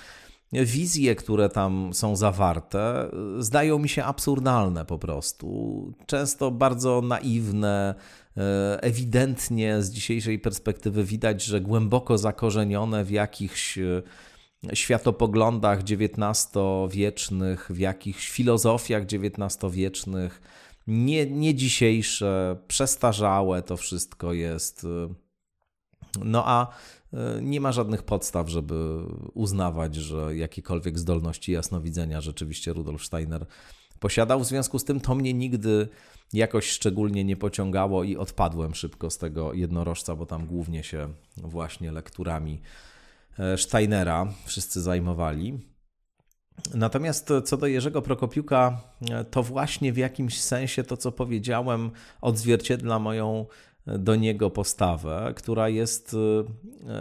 wizje, które tam są zawarte, zdają mi się absurdalne po prostu. Często bardzo naiwne, ewidentnie z dzisiejszej perspektywy widać, że głęboko zakorzenione w jakichś światopoglądach XIX-wiecznych, w jakichś filozofiach XIX-wiecznych, nie dzisiejsze, przestarzałe to wszystko jest. No a nie ma żadnych podstaw, żeby uznawać, że jakiekolwiek zdolności jasnowidzenia rzeczywiście Rudolf Steiner posiadał. W związku z tym to mnie nigdy jakoś szczególnie nie pociągało i odpadłem szybko z tego Jednorożca, bo tam głównie się właśnie lekturami Steinera wszyscy zajmowali. Natomiast co do Jerzego Prokopiuka, to właśnie w jakimś sensie to, co powiedziałem, odzwierciedla moją do niego postawę, która jest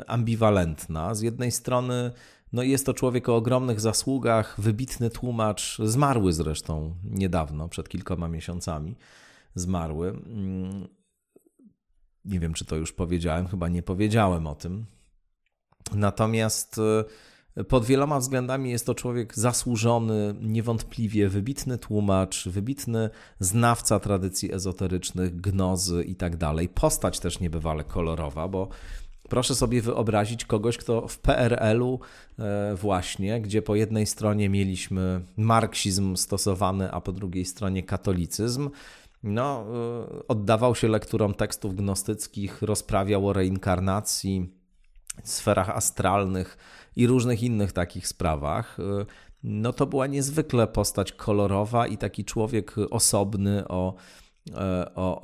ambiwalentna. Z jednej strony No i jest to człowiek o ogromnych zasługach, wybitny tłumacz, zmarły zresztą niedawno, przed kilkoma miesiącami zmarły. Nie wiem, czy to już powiedziałem, chyba nie powiedziałem o tym. Natomiast pod wieloma względami jest to człowiek zasłużony, niewątpliwie wybitny tłumacz, wybitny znawca tradycji ezoterycznych, gnozy i tak dalej. Postać też niebywale kolorowa, bo proszę sobie wyobrazić kogoś, kto w PRL-u właśnie, gdzie po jednej stronie mieliśmy marksizm stosowany, a po drugiej stronie katolicyzm, no, oddawał się lekturom tekstów gnostyckich, rozprawiał o reinkarnacji, sferach astralnych i różnych innych takich sprawach. No to była niezwykle postać kolorowa i taki człowiek osobny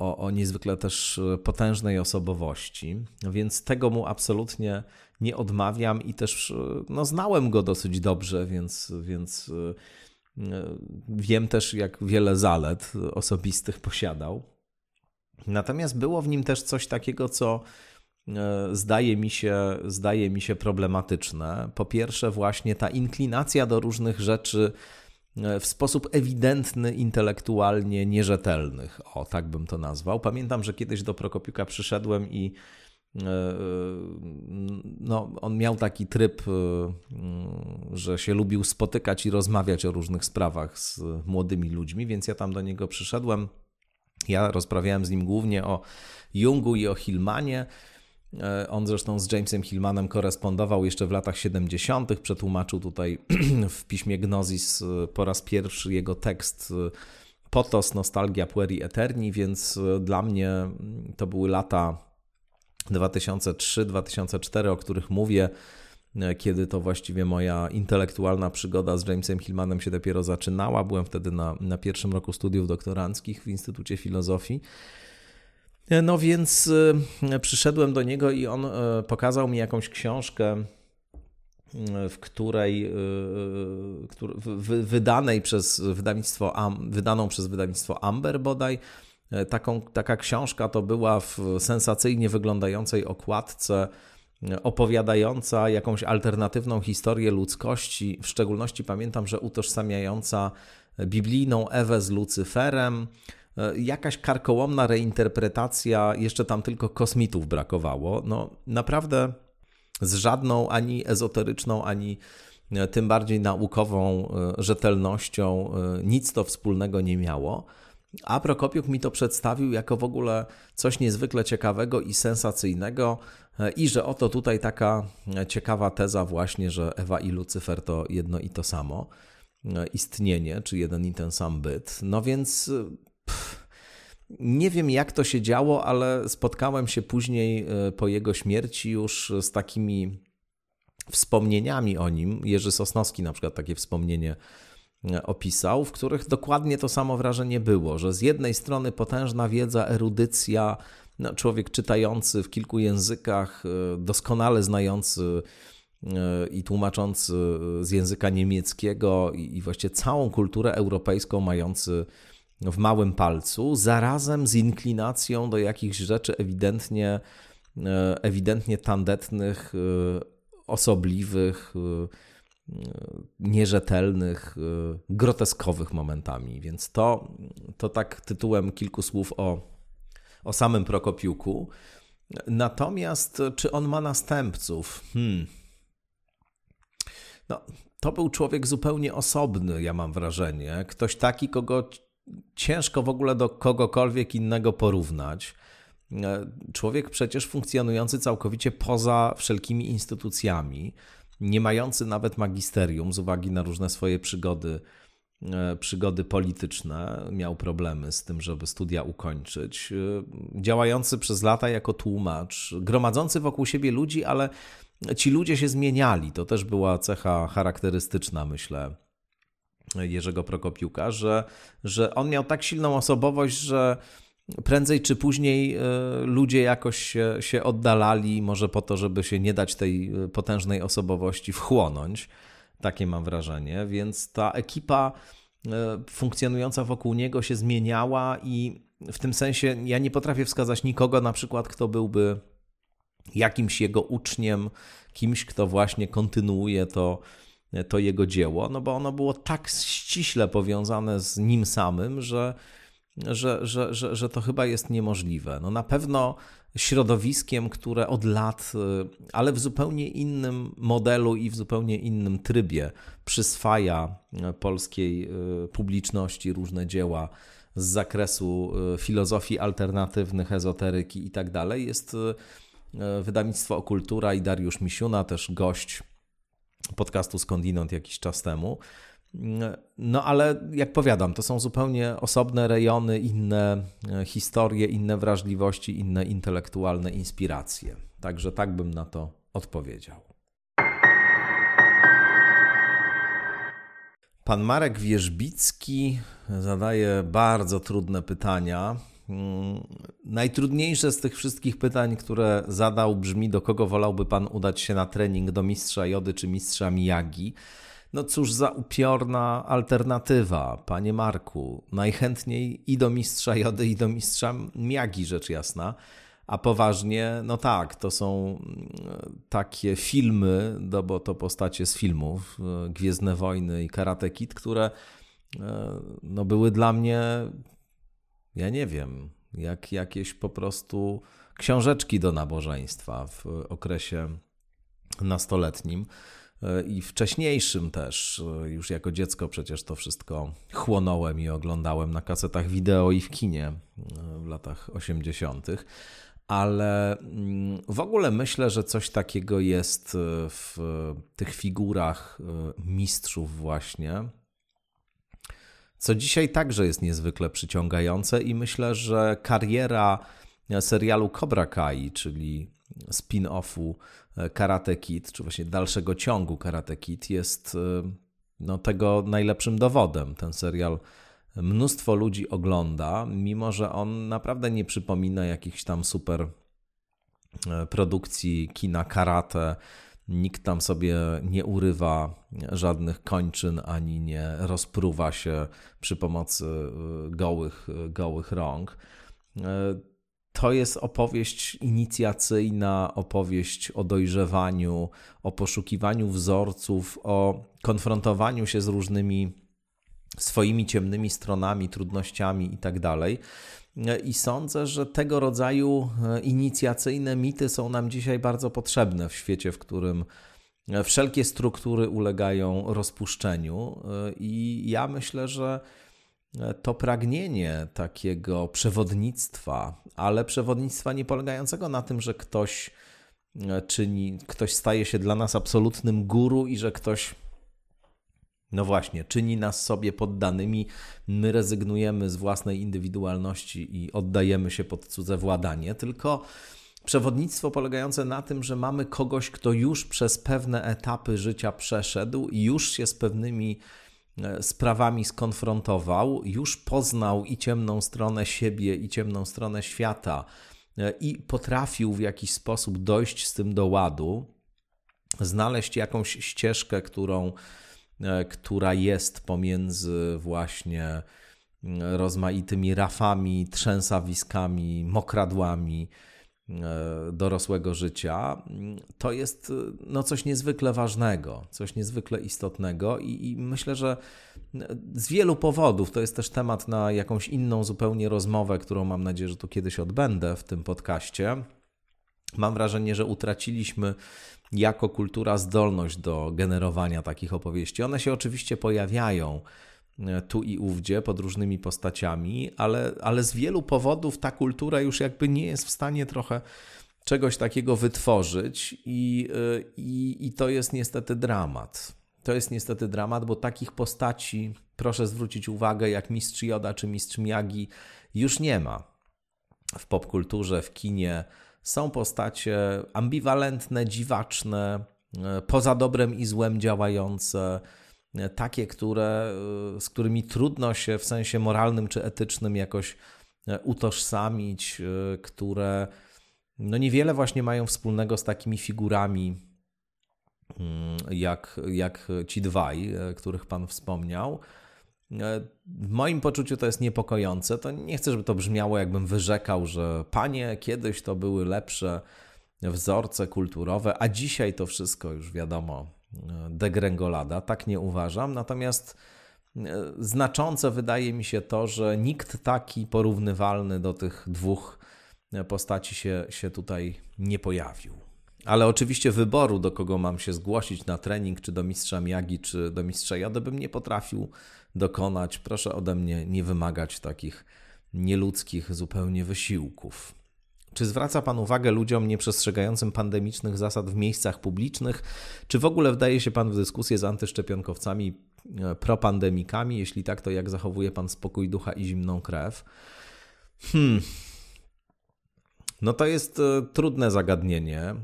o niezwykle też potężnej osobowości, więc tego mu absolutnie nie odmawiam i też no, znałem go dosyć dobrze, więc wiem też, jak wiele zalet osobistych posiadał. Natomiast było w nim też coś takiego, co zdaje mi się problematyczne. Po pierwsze właśnie ta inklinacja do różnych rzeczy w sposób ewidentny, intelektualnie nierzetelnych. O, tak bym to nazwał. Pamiętam, że kiedyś do Prokopiuka przyszedłem i no, on miał taki tryb, że się lubił spotykać i rozmawiać o różnych sprawach z młodymi ludźmi, więc ja tam do niego przyszedłem. Ja rozprawiałem z nim głównie o Jungu i o Hillmanie. On zresztą z Jamesem Hillmanem korespondował jeszcze w latach 70. Przetłumaczył tutaj w piśmie Gnosis po raz pierwszy jego tekst Potos, Nostalgia Pueri Eterni, więc dla mnie to były lata 2003-2004, o których mówię, kiedy to właściwie moja intelektualna przygoda z Jamesem Hillmanem się dopiero zaczynała. Byłem wtedy na pierwszym roku studiów doktoranckich w Instytucie Filozofii. No więc przyszedłem do niego i on pokazał mi jakąś książkę, w której wydaną przez wydawnictwo Amber bodaj. Taka książka to była w sensacyjnie wyglądającej okładce, opowiadająca jakąś alternatywną historię ludzkości, w szczególności pamiętam, że utożsamiająca biblijną Ewę z Lucyferem, jakaś karkołomna reinterpretacja, jeszcze tam tylko kosmitów brakowało. No naprawdę z żadną ani ezoteryczną, ani tym bardziej naukową rzetelnością nic to wspólnego nie miało. A Prokopiuk mi to przedstawił jako w ogóle coś niezwykle ciekawego i sensacyjnego i że oto tutaj taka ciekawa teza właśnie, że Ewa i Lucyfer to jedno i to samo istnienie, czy jeden i ten sam byt. No więc nie wiem, jak to się działo, ale spotkałem się później po jego śmierci już z takimi wspomnieniami o nim. Jerzy Sosnowski na przykład takie wspomnienie opisał, w których dokładnie to samo wrażenie było, że z jednej strony potężna wiedza, erudycja, no człowiek czytający w kilku językach, doskonale znający i tłumaczący z języka niemieckiego i właściwie całą kulturę europejską mający w małym palcu, zarazem z inklinacją do jakichś rzeczy ewidentnie tandetnych, osobliwych, nierzetelnych, groteskowych momentami. Więc to tak tytułem kilku słów o samym Prokopiuku. Natomiast czy on ma następców? No, to był człowiek zupełnie osobny, ja mam wrażenie. Ktoś taki, kogo ciężko w ogóle do kogokolwiek innego porównać. Człowiek przecież funkcjonujący całkowicie poza wszelkimi instytucjami, nie mający nawet magisterium z uwagi na różne swoje przygody polityczne. Miał problemy z tym, żeby studia ukończyć. Działający przez lata jako tłumacz, gromadzący wokół siebie ludzi, ale ci ludzie się zmieniali. To też była cecha charakterystyczna, myślę, Jerzego Prokopiuka, że on miał tak silną osobowość, że prędzej czy później ludzie jakoś się oddalali, może po to, żeby się nie dać tej potężnej osobowości wchłonąć. Takie mam wrażenie, więc ta ekipa funkcjonująca wokół niego się zmieniała i w tym sensie ja nie potrafię wskazać nikogo na przykład, kto byłby jakimś jego uczniem, kimś, kto właśnie kontynuuje to jego dzieło, no bo ono było tak ściśle powiązane z nim samym, że to chyba jest niemożliwe. No na pewno środowiskiem, które od lat, ale w zupełnie innym modelu i w zupełnie innym trybie przyswaja polskiej publiczności różne dzieła z zakresu filozofii alternatywnych, ezoteryki i tak dalej, jest wydawnictwo Okultura i Dariusz Misiuna, też gość podcastu Skądinąd jakiś czas temu. No ale jak powiadam, to są zupełnie osobne rejony, inne historie, inne wrażliwości, inne intelektualne inspiracje. Także tak bym na to odpowiedział. Pan Marek Wierzbicki zadaje bardzo trudne pytania. Najtrudniejsze z tych wszystkich pytań, które zadał, brzmi: do kogo wolałby pan udać się na trening, do mistrza Jody czy mistrza Miyagi? No cóż za upiorna alternatywa, panie Marku. Najchętniej i do mistrza Jody, i do mistrza Miyagi, rzecz jasna. A poważnie, no tak, to są takie filmy, no bo to postacie z filmów, Gwiezdne Wojny i Karate Kid, które no były dla mnie, ja nie wiem, jak jakieś po prostu książeczki do nabożeństwa w okresie nastoletnim. I wcześniejszym też, już jako dziecko przecież to wszystko chłonąłem i oglądałem na kasetach wideo i w kinie w latach 80. Ale w ogóle myślę, że coś takiego jest w tych figurach mistrzów właśnie, co dzisiaj także jest niezwykle przyciągające i myślę, że kariera serialu Cobra Kai, czyli spin-offu Karate Kid, czy właśnie dalszego ciągu Karate Kid, jest no, tego najlepszym dowodem. Ten serial mnóstwo ludzi ogląda, mimo że on naprawdę nie przypomina jakichś tam super produkcji kina karate. Nikt tam sobie nie urywa żadnych kończyn, ani nie rozpruwa się przy pomocy gołych rąk. To jest opowieść inicjacyjna, opowieść o dojrzewaniu, o poszukiwaniu wzorców, o konfrontowaniu się z różnymi swoimi ciemnymi stronami, trudnościami itd. I sądzę, że tego rodzaju inicjacyjne mity są nam dzisiaj bardzo potrzebne w świecie, w którym wszelkie struktury ulegają rozpuszczeniu. I ja myślę, że to pragnienie takiego przewodnictwa, ale przewodnictwa nie polegającego na tym, że ktoś staje się dla nas absolutnym guru i że ktoś, no właśnie, czyni nas sobie poddanymi, my rezygnujemy z własnej indywidualności i oddajemy się pod cudze władanie, tylko przewodnictwo polegające na tym, że mamy kogoś, kto już przez pewne etapy życia przeszedł i już się z pewnymi sprawami skonfrontował, już poznał i ciemną stronę siebie, i ciemną stronę świata i potrafił w jakiś sposób dojść z tym do ładu, znaleźć jakąś ścieżkę, która jest pomiędzy właśnie rozmaitymi rafami, trzęsawiskami, mokradłami dorosłego życia, to jest no, coś niezwykle ważnego, coś niezwykle istotnego i myślę, że z wielu powodów, to jest też temat na jakąś inną zupełnie rozmowę, którą mam nadzieję, że tu kiedyś odbędę w tym podcaście. Mam wrażenie, że utraciliśmy jako kultura zdolność do generowania takich opowieści. One się oczywiście pojawiają tu i ówdzie, pod różnymi postaciami, ale z wielu powodów ta kultura już jakby nie jest w stanie trochę czegoś takiego wytworzyć i to jest niestety dramat. To jest niestety dramat, bo takich postaci, proszę zwrócić uwagę, jak mistrz Yoda czy mistrz Miyagi, już nie ma. W popkulturze, w kinie są postacie ambiwalentne, dziwaczne, poza dobrem i złem działające, takie, z którymi trudno się w sensie moralnym czy etycznym jakoś utożsamić, które no niewiele właśnie mają wspólnego z takimi figurami jak ci dwaj, których pan wspomniał. W moim poczuciu to jest niepokojące. To nie chcę, żeby to brzmiało, jakbym wyrzekał, że panie, kiedyś to były lepsze wzorce kulturowe, a dzisiaj to wszystko już wiadomo, degrengolada, tak nie uważam. Natomiast znaczące wydaje mi się to, że nikt taki porównywalny do tych dwóch postaci się tutaj nie pojawił. Ale oczywiście wyboru, do kogo mam się zgłosić na trening, czy do mistrza Miyagi, czy do mistrza Jody, bym nie potrafił dokonać. Proszę ode mnie nie wymagać takich nieludzkich zupełnie wysiłków. Czy zwraca Pan uwagę ludziom nieprzestrzegającym pandemicznych zasad w miejscach publicznych? Czy w ogóle wdaje się Pan w dyskusję z antyszczepionkowcami, propandemikami? Jeśli tak, to jak zachowuje Pan spokój ducha i zimną krew? No to jest trudne zagadnienie.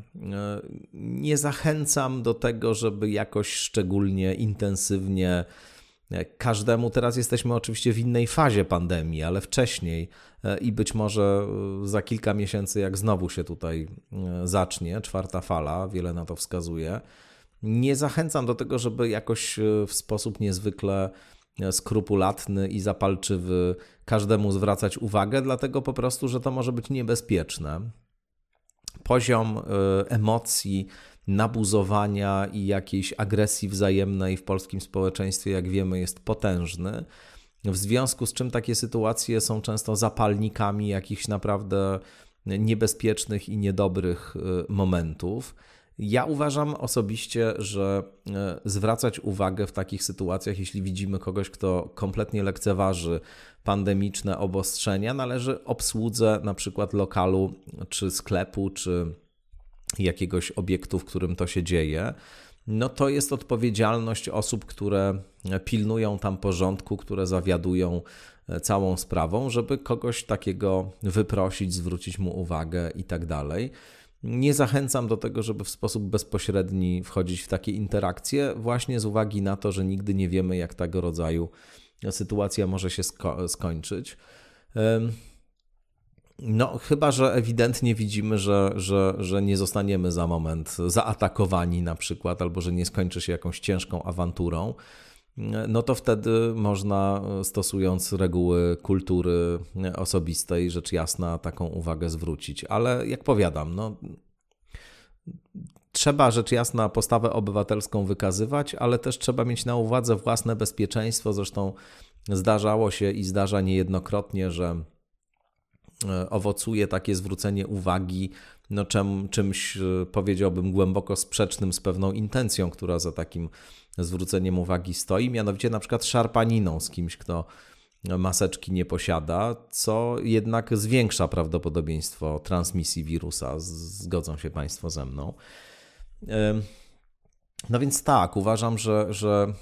Nie zachęcam do tego, żeby jakoś szczególnie intensywnie każdemu, teraz jesteśmy oczywiście w innej fazie pandemii, ale wcześniej i być może za kilka miesięcy, jak znowu się tutaj zacznie czwarta fala, wiele na to wskazuje, nie zachęcam do tego, żeby jakoś w sposób niezwykle skrupulatny i zapalczywy każdemu zwracać uwagę, dlatego po prostu, że to może być niebezpieczne. Poziom emocji, nabuzowania i jakiejś agresji wzajemnej w polskim społeczeństwie, jak wiemy, jest potężny, w związku z czym takie sytuacje są często zapalnikami jakichś naprawdę niebezpiecznych i niedobrych momentów. Ja uważam osobiście, że zwracać uwagę w takich sytuacjach, jeśli widzimy kogoś, kto kompletnie lekceważy pandemiczne obostrzenia, należy obsłudze na przykład lokalu, czy sklepu, czy jakiegoś obiektu, w którym to się dzieje. No to jest odpowiedzialność osób, które pilnują tam porządku, które zawiadują całą sprawą, żeby kogoś takiego wyprosić, zwrócić mu uwagę i tak dalej. Nie zachęcam do tego, żeby w sposób bezpośredni wchodzić w takie interakcje, właśnie z uwagi na to, że nigdy nie wiemy, jak tego rodzaju sytuacja może się skończyć. No, chyba że ewidentnie widzimy, że nie zostaniemy za moment zaatakowani na przykład, albo że nie skończy się jakąś ciężką awanturą, no to wtedy można, stosując reguły kultury osobistej, rzecz jasna, taką uwagę zwrócić. Ale jak powiadam, no, trzeba rzecz jasna postawę obywatelską wykazywać, ale też trzeba mieć na uwadze własne bezpieczeństwo. Zresztą zdarzało się i zdarza niejednokrotnie, że owocuje takie zwrócenie uwagi no czymś, powiedziałbym, głęboko sprzecznym z pewną intencją, która za takim zwróceniem uwagi stoi, mianowicie na przykład szarpaniną z kimś, kto maseczki nie posiada, co jednak zwiększa prawdopodobieństwo transmisji wirusa. Zgodzą się Państwo ze mną. No więc tak, uważam, że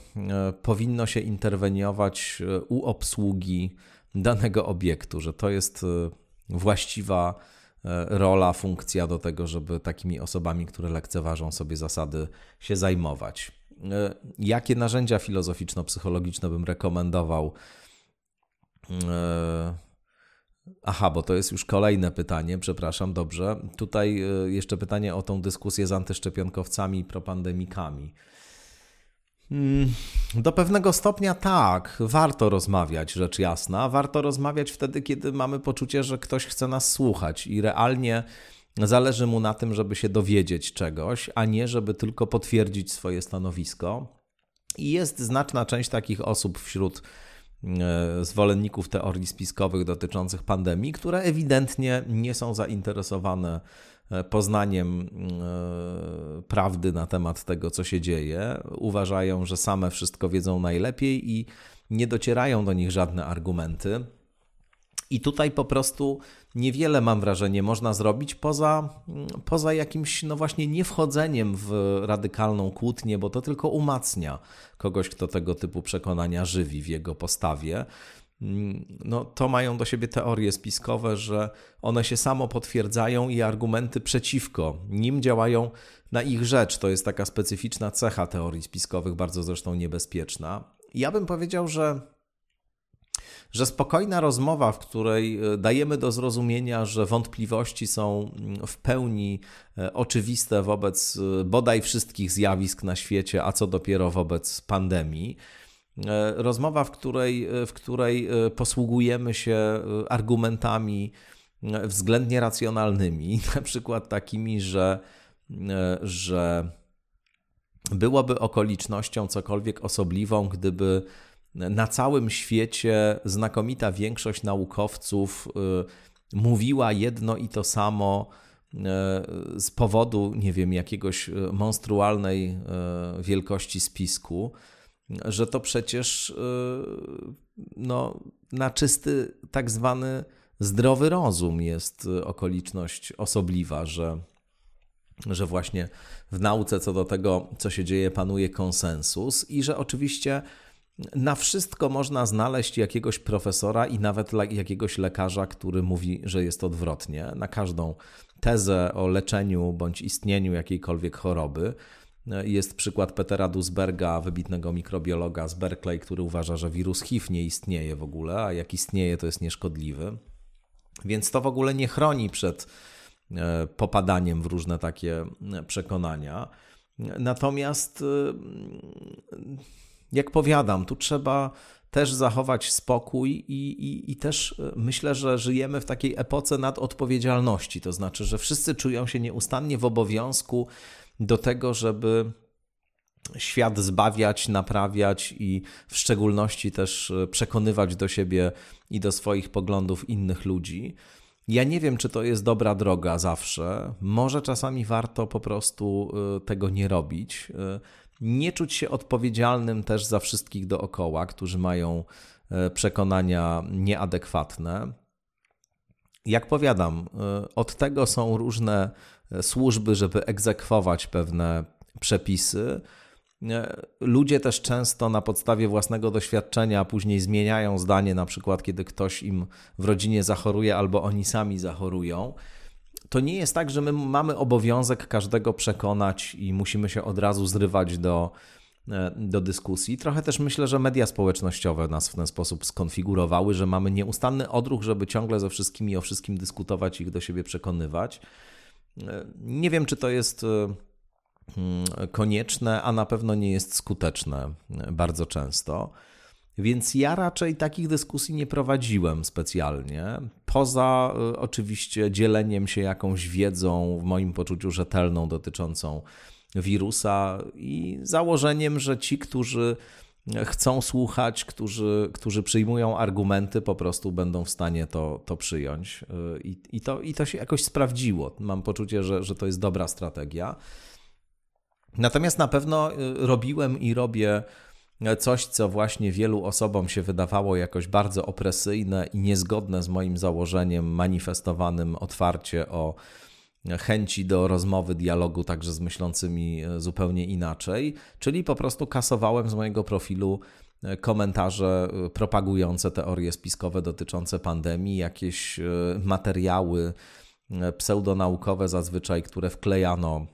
powinno się interweniować u obsługi danego obiektu, że to jest właściwa rola, funkcja do tego, żeby takimi osobami, które lekceważą sobie zasady, się zajmować. Jakie narzędzia filozoficzno-psychologiczne bym rekomendował? Aha, bo to jest już kolejne pytanie, przepraszam, dobrze. Tutaj jeszcze pytanie o tą dyskusję z antyszczepionkowcami i propandemikami. Do pewnego stopnia tak, warto rozmawiać, rzecz jasna. Warto rozmawiać wtedy, kiedy mamy poczucie, że ktoś chce nas słuchać i realnie zależy mu na tym, żeby się dowiedzieć czegoś, a nie żeby tylko potwierdzić swoje stanowisko. I jest znaczna część takich osób wśród zwolenników teorii spiskowych dotyczących pandemii, które ewidentnie nie są zainteresowane poznaniem prawdy na temat tego, co się dzieje. Uważają, że same wszystko wiedzą najlepiej i nie docierają do nich żadne argumenty. I tutaj po prostu niewiele, mam wrażenie, można zrobić poza jakimś, no właśnie, niewchodzeniem w radykalną kłótnię, bo to tylko umacnia kogoś, kto tego typu przekonania żywi w jego postawie. No, to mają do siebie teorie spiskowe, że one się samo potwierdzają i argumenty przeciwko nim działają na ich rzecz. To jest taka specyficzna cecha teorii spiskowych, bardzo zresztą niebezpieczna. Ja bym powiedział, że spokojna rozmowa, w której dajemy do zrozumienia, że wątpliwości są w pełni oczywiste wobec bodaj wszystkich zjawisk na świecie, a co dopiero wobec pandemii. Rozmowa, w której posługujemy się argumentami względnie racjonalnymi, na przykład takimi, że byłoby okolicznością cokolwiek osobliwą, gdyby na całym świecie znakomita większość naukowców mówiła jedno i to samo z powodu, nie wiem, jakiegoś monstrualnej wielkości spisku, że to przecież no, na czysty tak zwany zdrowy rozum jest okoliczność osobliwa, że właśnie w nauce co do tego, co się dzieje, panuje konsensus i że oczywiście na wszystko można znaleźć jakiegoś profesora i nawet jakiegoś lekarza, który mówi, że jest odwrotnie. Na każdą tezę o leczeniu bądź istnieniu jakiejkolwiek choroby. Jest przykład Petera Duisberga, wybitnego mikrobiologa z Berkeley, który uważa, że wirus HIV nie istnieje w ogóle, a jak istnieje, to jest nieszkodliwy. Więc to w ogóle nie chroni przed popadaniem w różne takie przekonania. Natomiast, jak powiadam, tu trzeba też zachować spokój i też myślę, że żyjemy w takiej epoce nadodpowiedzialności. To znaczy, że wszyscy czują się nieustannie w obowiązku do tego, żeby świat zbawiać, naprawiać i w szczególności też przekonywać do siebie i do swoich poglądów innych ludzi. Ja nie wiem, czy to jest dobra droga zawsze. Może czasami warto po prostu tego nie robić. Nie czuć się odpowiedzialnym też za wszystkich dookoła, którzy mają przekonania nieadekwatne. Jak powiadam, od tego są różne służby, żeby egzekwować pewne przepisy. Ludzie też często na podstawie własnego doświadczenia później zmieniają zdanie, na przykład kiedy ktoś im w rodzinie zachoruje albo oni sami zachorują. To nie jest tak, że my mamy obowiązek każdego przekonać i musimy się od razu zrywać do dyskusji. Trochę też myślę, że media społecznościowe nas w ten sposób skonfigurowały, że mamy nieustanny odruch, żeby ciągle ze wszystkimi o wszystkim dyskutować i ich do siebie przekonywać. Nie wiem, czy to jest konieczne, a na pewno nie jest skuteczne bardzo często. Więc ja raczej takich dyskusji nie prowadziłem specjalnie, poza oczywiście dzieleniem się jakąś wiedzą, w moim poczuciu rzetelną, dotyczącą wirusa i założeniem, że ci, którzy chcą słuchać, którzy przyjmują argumenty, po prostu będą w stanie to przyjąć. I to się jakoś sprawdziło. Mam poczucie, że to jest dobra strategia. Natomiast na pewno robiłem i robię coś, co właśnie wielu osobom się wydawało jakoś bardzo opresyjne i niezgodne z moim założeniem manifestowanym otwarcie o chęci do rozmowy, dialogu także z myślącymi zupełnie inaczej, czyli po prostu kasowałem z mojego profilu komentarze propagujące teorie spiskowe dotyczące pandemii, jakieś materiały pseudonaukowe zazwyczaj, które wklejano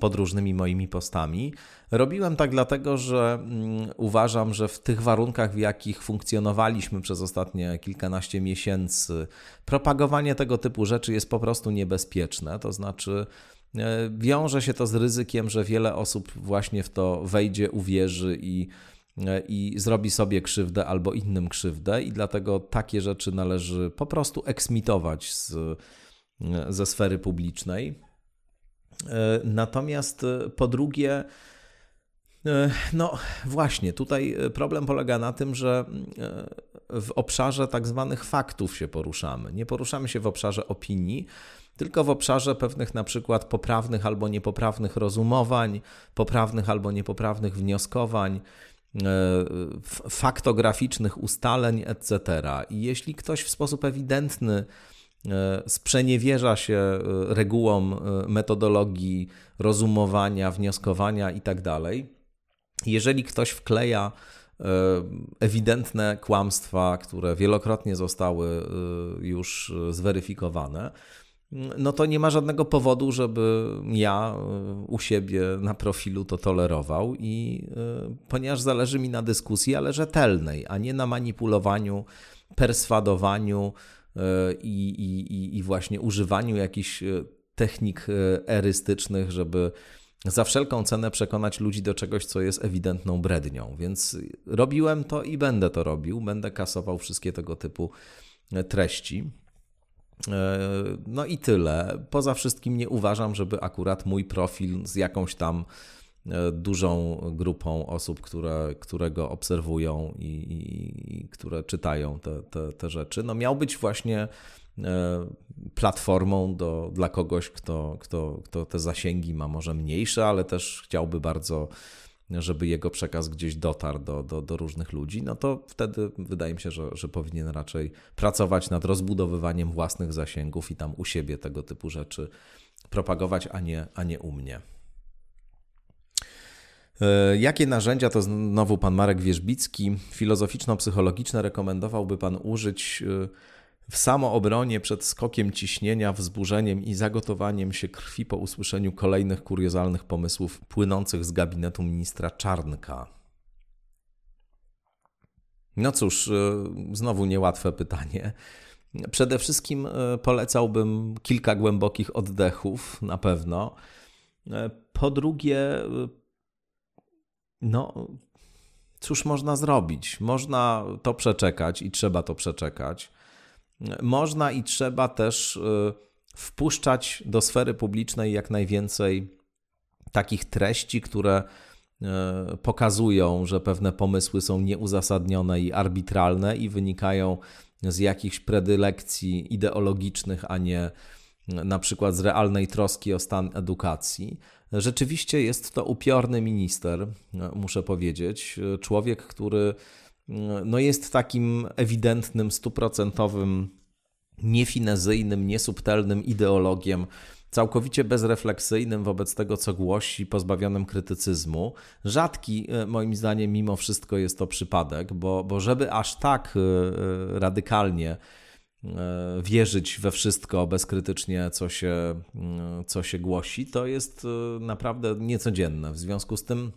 pod różnymi moimi postami. Robiłem tak dlatego, że uważam, że w tych warunkach, w jakich funkcjonowaliśmy przez ostatnie kilkanaście miesięcy, propagowanie tego typu rzeczy jest po prostu niebezpieczne. To znaczy, wiąże się to z ryzykiem, że wiele osób właśnie w to wejdzie, uwierzy i zrobi sobie krzywdę albo innym krzywdę i dlatego takie rzeczy należy po prostu eksmitować ze sfery publicznej. Natomiast po drugie, no właśnie, tutaj problem polega na tym, że w obszarze tak zwanych faktów się poruszamy. Nie poruszamy się w obszarze opinii, tylko w obszarze pewnych na przykład poprawnych albo niepoprawnych rozumowań, poprawnych albo niepoprawnych wnioskowań, faktograficznych ustaleń, etc. I jeśli ktoś w sposób ewidentny sprzeniewierza się regułom metodologii rozumowania, wnioskowania i tak dalej. Jeżeli ktoś wkleja ewidentne kłamstwa, które wielokrotnie zostały już zweryfikowane, no to nie ma żadnego powodu, żeby ja u siebie na profilu to tolerował i ponieważ zależy mi na dyskusji, ale rzetelnej, a nie na manipulowaniu, perswadowaniu, i właśnie używaniu jakichś technik erystycznych, żeby za wszelką cenę przekonać ludzi do czegoś, co jest ewidentną brednią. Więc robiłem to i będę to robił. Będę kasował wszystkie tego typu treści. No i tyle. Poza wszystkim nie uważam, żeby akurat mój profil z jakąś tam dużą grupą osób, które go obserwują i które czytają te rzeczy, no miał być właśnie platformą dla kogoś, kto te zasięgi ma może mniejsze, ale też chciałby bardzo, żeby jego przekaz gdzieś dotarł do różnych ludzi, no to wtedy wydaje mi się, że powinien raczej pracować nad rozbudowywaniem własnych zasięgów i tam u siebie tego typu rzeczy propagować, a nie u mnie. Jakie narzędzia, to znowu pan Marek Wierzbicki, filozoficzno-psychologiczne rekomendowałby pan użyć w samoobronie przed skokiem ciśnienia, wzburzeniem i zagotowaniem się krwi po usłyszeniu kolejnych kuriozalnych pomysłów płynących z gabinetu ministra Czarnka? No cóż, znowu niełatwe pytanie. Przede wszystkim polecałbym kilka głębokich oddechów, na pewno. Po drugie, no cóż można zrobić? Można to przeczekać i trzeba to przeczekać. Można i trzeba też wpuszczać do sfery publicznej jak najwięcej takich treści, które pokazują, że pewne pomysły są nieuzasadnione i arbitralne i wynikają z jakichś predylekcji ideologicznych, a nie na przykład z realnej troski o stan edukacji. Rzeczywiście jest to upiorny minister, muszę powiedzieć, człowiek, który no jest takim ewidentnym, 100-procentowym, niefinezyjnym, niesubtelnym ideologiem, całkowicie bezrefleksyjnym wobec tego, co głosi, pozbawionym krytycyzmu. Rzadki, moim zdaniem, mimo wszystko jest to przypadek, bo żeby aż tak radykalnie wierzyć we wszystko bezkrytycznie, co się głosi, to jest naprawdę niecodzienne. W związku z tym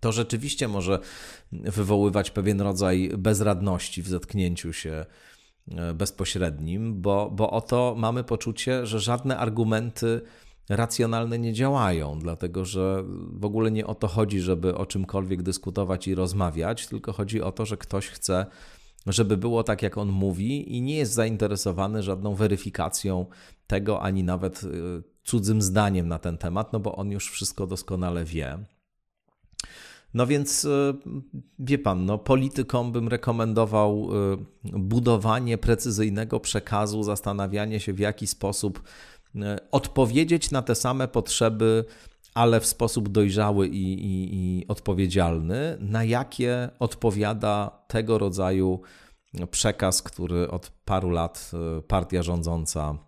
to rzeczywiście może wywoływać pewien rodzaj bezradności w zetknięciu się bezpośrednim, bo oto mamy poczucie, że żadne argumenty racjonalne nie działają, dlatego że w ogóle nie o to chodzi, żeby o czymkolwiek dyskutować i rozmawiać, tylko chodzi o to, że ktoś chce, żeby było tak, jak on mówi, i nie jest zainteresowany żadną weryfikacją tego, ani nawet cudzym zdaniem na ten temat, no bo on już wszystko doskonale wie. No więc, wie pan, no, politykom bym rekomendował budowanie precyzyjnego przekazu, zastanawianie się, w jaki sposób odpowiedzieć na te same potrzeby, ale w sposób dojrzały i odpowiedzialny, na jakie odpowiada tego rodzaju przekaz, który od paru lat partia rządząca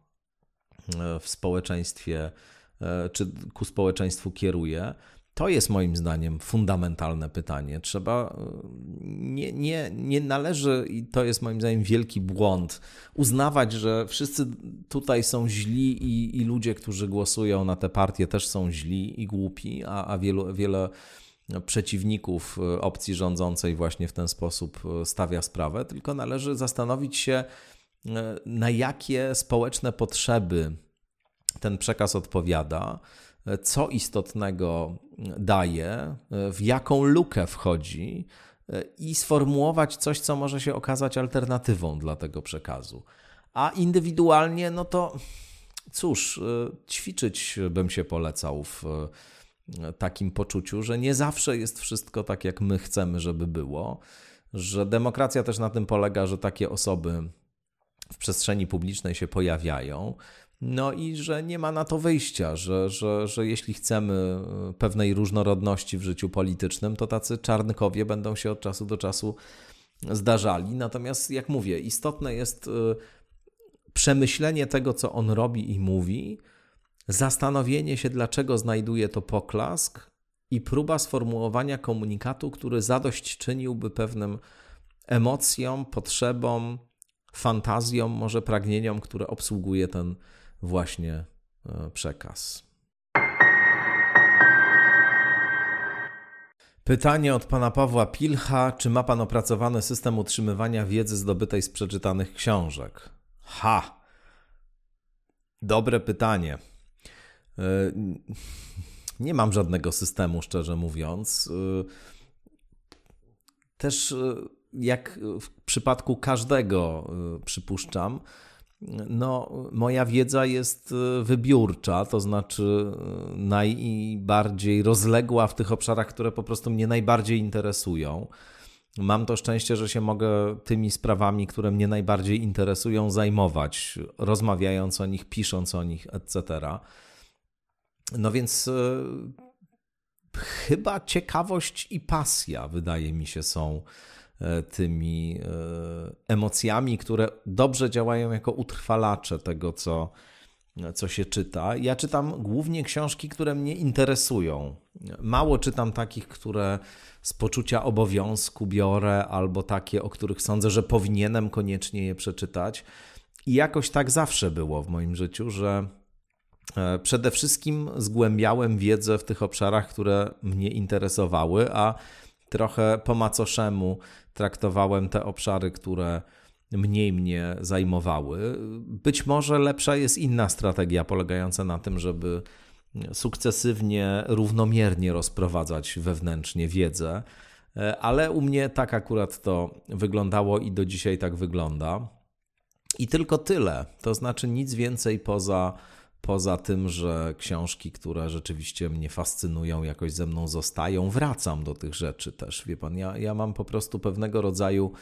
w społeczeństwie, czy ku społeczeństwu kieruje. To jest moim zdaniem fundamentalne pytanie. Nie należy, i to jest moim zdaniem wielki błąd, uznawać, że wszyscy tutaj są źli i ludzie, którzy głosują na te partie, też są źli i głupi, a wiele przeciwników opcji rządzącej właśnie w ten sposób stawia sprawę, tylko należy zastanowić się, na jakie społeczne potrzeby ten przekaz odpowiada, co istotnego daje, w jaką lukę wchodzi i sformułować coś, co może się okazać alternatywą dla tego przekazu. A indywidualnie, no to cóż, ćwiczyć bym się polecał w takim poczuciu, że nie zawsze jest wszystko tak, jak my chcemy, żeby było, że demokracja też na tym polega, że takie osoby w przestrzeni publicznej się pojawiają. No i że nie ma na to wyjścia, że jeśli chcemy pewnej różnorodności w życiu politycznym, to tacy czarnkowie będą się od czasu do czasu zdarzali. Natomiast jak mówię, istotne jest przemyślenie tego, co on robi i mówi, zastanowienie się, dlaczego znajduje to poklask i próba sformułowania komunikatu, który zadośćczyniłby pewnym emocjom, potrzebom, fantazjom, może pragnieniom, które obsługuje ten właśnie przekaz. Pytanie od pana Pawła Pilcha. Czy ma pan opracowany system utrzymywania wiedzy zdobytej z przeczytanych książek? Dobre pytanie. Nie mam żadnego systemu, szczerze mówiąc. Też jak w przypadku każdego, przypuszczam, No, moja wiedza jest wybiórcza, to znaczy najbardziej rozległa w tych obszarach, które po prostu mnie najbardziej interesują. Mam to szczęście, że się mogę tymi sprawami, które mnie najbardziej interesują, zajmować, rozmawiając o nich, pisząc o nich, etc. No więc chyba ciekawość i pasja, wydaje mi się, są tymi emocjami, które dobrze działają jako utrwalacze tego, co się czyta. Ja czytam głównie książki, które mnie interesują. Mało czytam takich, które z poczucia obowiązku biorę, albo takie, o których sądzę, że powinienem koniecznie je przeczytać. I jakoś tak zawsze było w moim życiu, że przede wszystkim zgłębiałem wiedzę w tych obszarach, które mnie interesowały, a trochę po macoszemu traktowałem te obszary, które mniej mnie zajmowały. Być może lepsza jest inna strategia polegająca na tym, żeby sukcesywnie, równomiernie rozprowadzać wewnętrznie wiedzę, ale u mnie tak akurat to wyglądało i do dzisiaj tak wygląda. I tylko tyle, to znaczy nic więcej poza tym, że książki, które rzeczywiście mnie fascynują, jakoś ze mną zostają, wracam do tych rzeczy też, wie pan. Ja mam po prostu pewnego rodzaju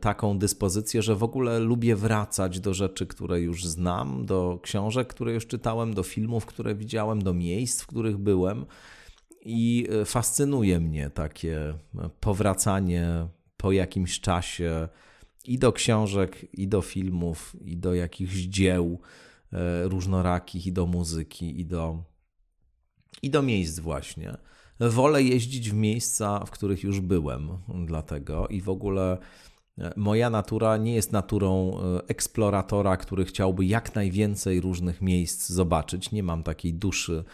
taką dyspozycję, że w ogóle lubię wracać do rzeczy, które już znam, do książek, które już czytałem, do filmów, które widziałem, do miejsc, w których byłem, i fascynuje mnie takie powracanie po jakimś czasie i do książek, i do filmów, i do jakichś dzieł różnorakich, i do muzyki, i do miejsc właśnie. Wolę jeździć w miejsca, w których już byłem, dlatego, i w ogóle moja natura nie jest naturą eksploratora, który chciałby jak najwięcej różnych miejsc zobaczyć. Nie mam takiej duszy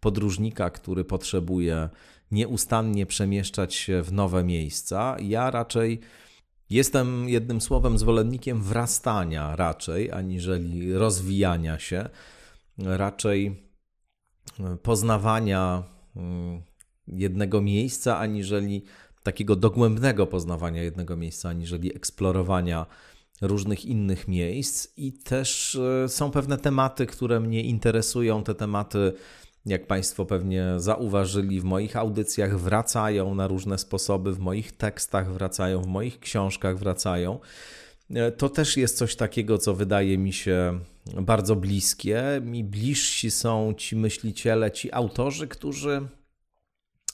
podróżnika, który potrzebuje nieustannie przemieszczać się w nowe miejsca. Ja raczej jestem, jednym słowem, zwolennikiem wrastania raczej, aniżeli rozwijania się, raczej poznawania jednego miejsca, aniżeli takiego dogłębnego poznawania jednego miejsca, aniżeli eksplorowania różnych innych miejsc. I też są pewne tematy, które mnie interesują. Te tematy, jak Państwo pewnie zauważyli, w moich audycjach wracają na różne sposoby, w moich tekstach wracają, w moich książkach wracają. To też jest coś takiego, co wydaje mi się bardzo bliskie. Mi bliżsi są ci myśliciele, ci autorzy, którzy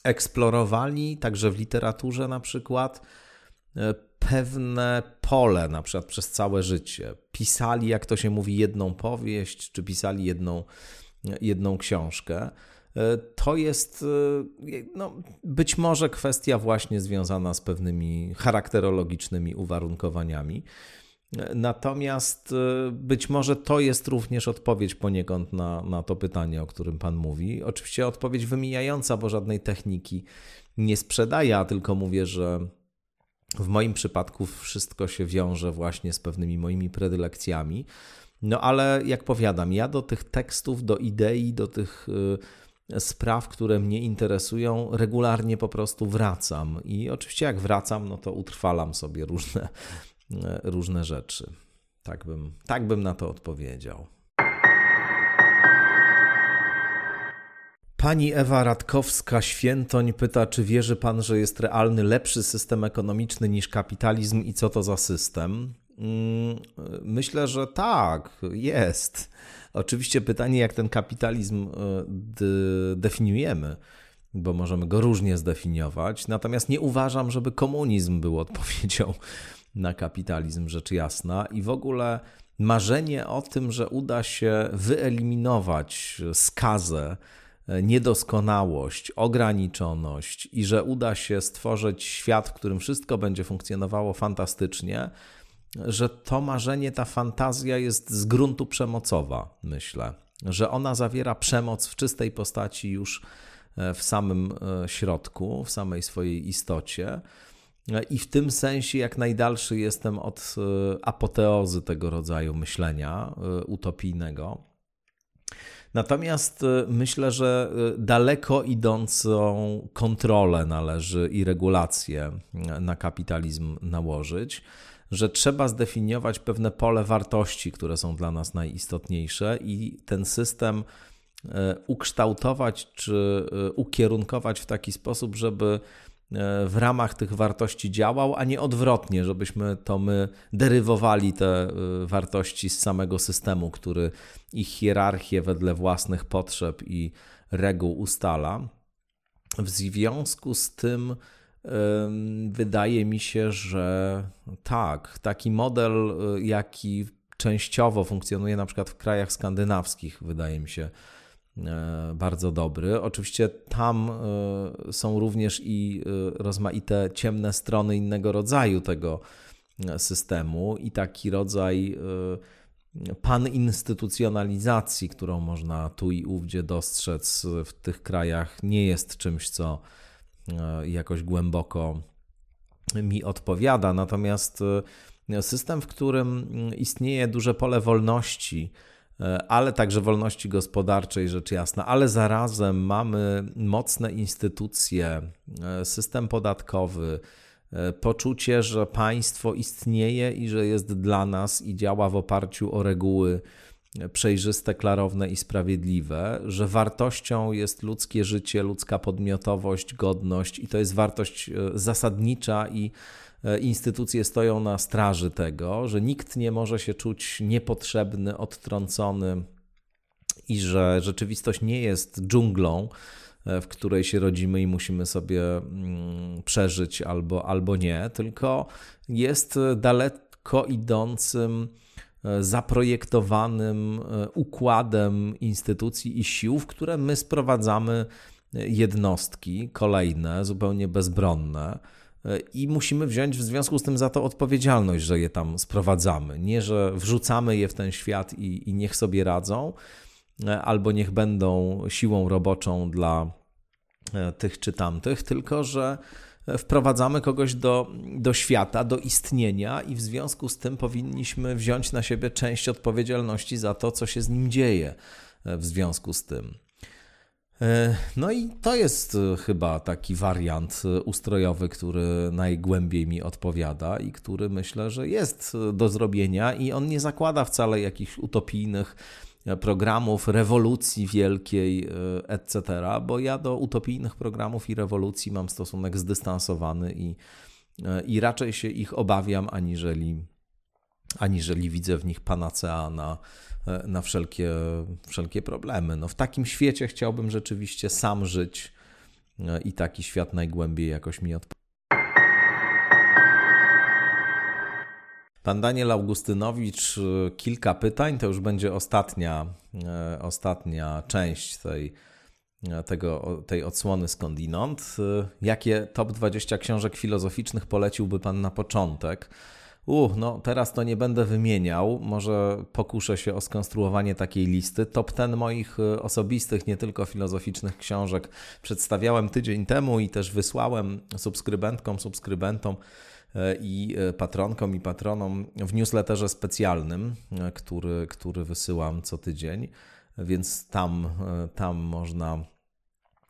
eksplorowali, także w literaturze na przykład, pewne pole na przykład przez całe życie. Pisali, jak to się mówi, jedną powieść, czy pisali jedną książkę. To jest być może kwestia właśnie związana z pewnymi charakterologicznymi uwarunkowaniami. Natomiast być może to jest również odpowiedź poniekąd na to pytanie, o którym Pan mówi. Oczywiście odpowiedź wymijająca, bo żadnej techniki nie sprzedaję, a tylko mówię, że w moim przypadku wszystko się wiąże właśnie z pewnymi moimi predylekcjami. No ale jak powiadam, ja do tych tekstów, do idei, do tych spraw, które mnie interesują, regularnie po prostu wracam. I oczywiście jak wracam, no to utrwalam sobie różne rzeczy. Tak bym na to odpowiedział. Pani Ewa Radkowska-Świętoń pyta, czy wierzy Pan, że jest realny, lepszy system ekonomiczny niż kapitalizm i co to za system? Myślę, że tak, jest. Oczywiście pytanie, jak ten kapitalizm definiujemy, bo możemy go różnie zdefiniować. Natomiast nie uważam, żeby komunizm był odpowiedzią na kapitalizm, rzecz jasna. I w ogóle marzenie o tym, że uda się wyeliminować skazę, niedoskonałość, ograniczoność i że uda się stworzyć świat, w którym wszystko będzie funkcjonowało fantastycznie, że to marzenie, ta fantazja jest z gruntu przemocowa, myślę. Że ona zawiera przemoc w czystej postaci już w samym środku, w samej swojej istocie. I w tym sensie jak najdalszy jestem od apoteozy tego rodzaju myślenia utopijnego. Natomiast myślę, że daleko idącą kontrolę należy i regulację na kapitalizm nałożyć. że trzeba zdefiniować pewne pole wartości, które są dla nas najistotniejsze i ten system ukształtować czy ukierunkować w taki sposób, żeby w ramach tych wartości działał, a nie odwrotnie, żebyśmy to my derywowali te wartości z samego systemu, który ich hierarchię wedle własnych potrzeb i reguł ustala. W związku z tym wydaje mi się, że tak, taki model, jaki częściowo funkcjonuje na przykład w krajach skandynawskich, wydaje mi się bardzo dobry. Oczywiście tam są również i rozmaite ciemne strony innego rodzaju tego systemu i taki rodzaj paninstytucjonalizacji, którą można tu i ówdzie dostrzec w tych krajach, nie jest czymś, co jakoś głęboko mi odpowiada. Natomiast system, w którym istnieje duże pole wolności, ale także wolności gospodarczej, rzecz jasna, ale zarazem mamy mocne instytucje, system podatkowy, poczucie, że państwo istnieje i że jest dla nas i działa w oparciu o reguły przejrzyste, klarowne i sprawiedliwe, że wartością jest ludzkie życie, ludzka podmiotowość, godność i to jest wartość zasadnicza i instytucje stoją na straży tego, że nikt nie może się czuć niepotrzebny, odtrącony i że rzeczywistość nie jest dżunglą, w której się rodzimy i musimy sobie przeżyć albo nie, tylko jest daleko idącym, zaprojektowanym układem instytucji i sił, w które my sprowadzamy jednostki kolejne, zupełnie bezbronne, i musimy wziąć w związku z tym za to odpowiedzialność, że je tam sprowadzamy. Nie, że wrzucamy je w ten świat i niech sobie radzą, albo niech będą siłą roboczą dla tych czy tamtych, tylko że wprowadzamy kogoś do świata, do istnienia i w związku z tym powinniśmy wziąć na siebie część odpowiedzialności za to, co się z nim dzieje w związku z tym. No i to jest chyba taki wariant ustrojowy, który najgłębiej mi odpowiada i który myślę, że jest do zrobienia i on nie zakłada wcale jakichś utopijnych programów, rewolucji wielkiej, etc., bo ja do utopijnych programów i rewolucji mam stosunek zdystansowany i raczej się ich obawiam, aniżeli widzę w nich panacea na wszelkie problemy. No w takim świecie chciałbym rzeczywiście sam żyć i taki świat najgłębiej jakoś mi odpowiada. Pan Daniel Augustynowicz, kilka pytań, to już będzie ostatnia część tej odsłony Skądinąd. Jakie top 20 książek filozoficznych poleciłby Pan na początek? No teraz to nie będę wymieniał, może pokuszę się o skonstruowanie takiej listy. Top 10 moich osobistych, nie tylko filozoficznych książek przedstawiałem tydzień temu i też wysłałem subskrybentkom, subskrybentom i patronkom i patronom w newsletterze specjalnym, który wysyłam co tydzień, więc tam można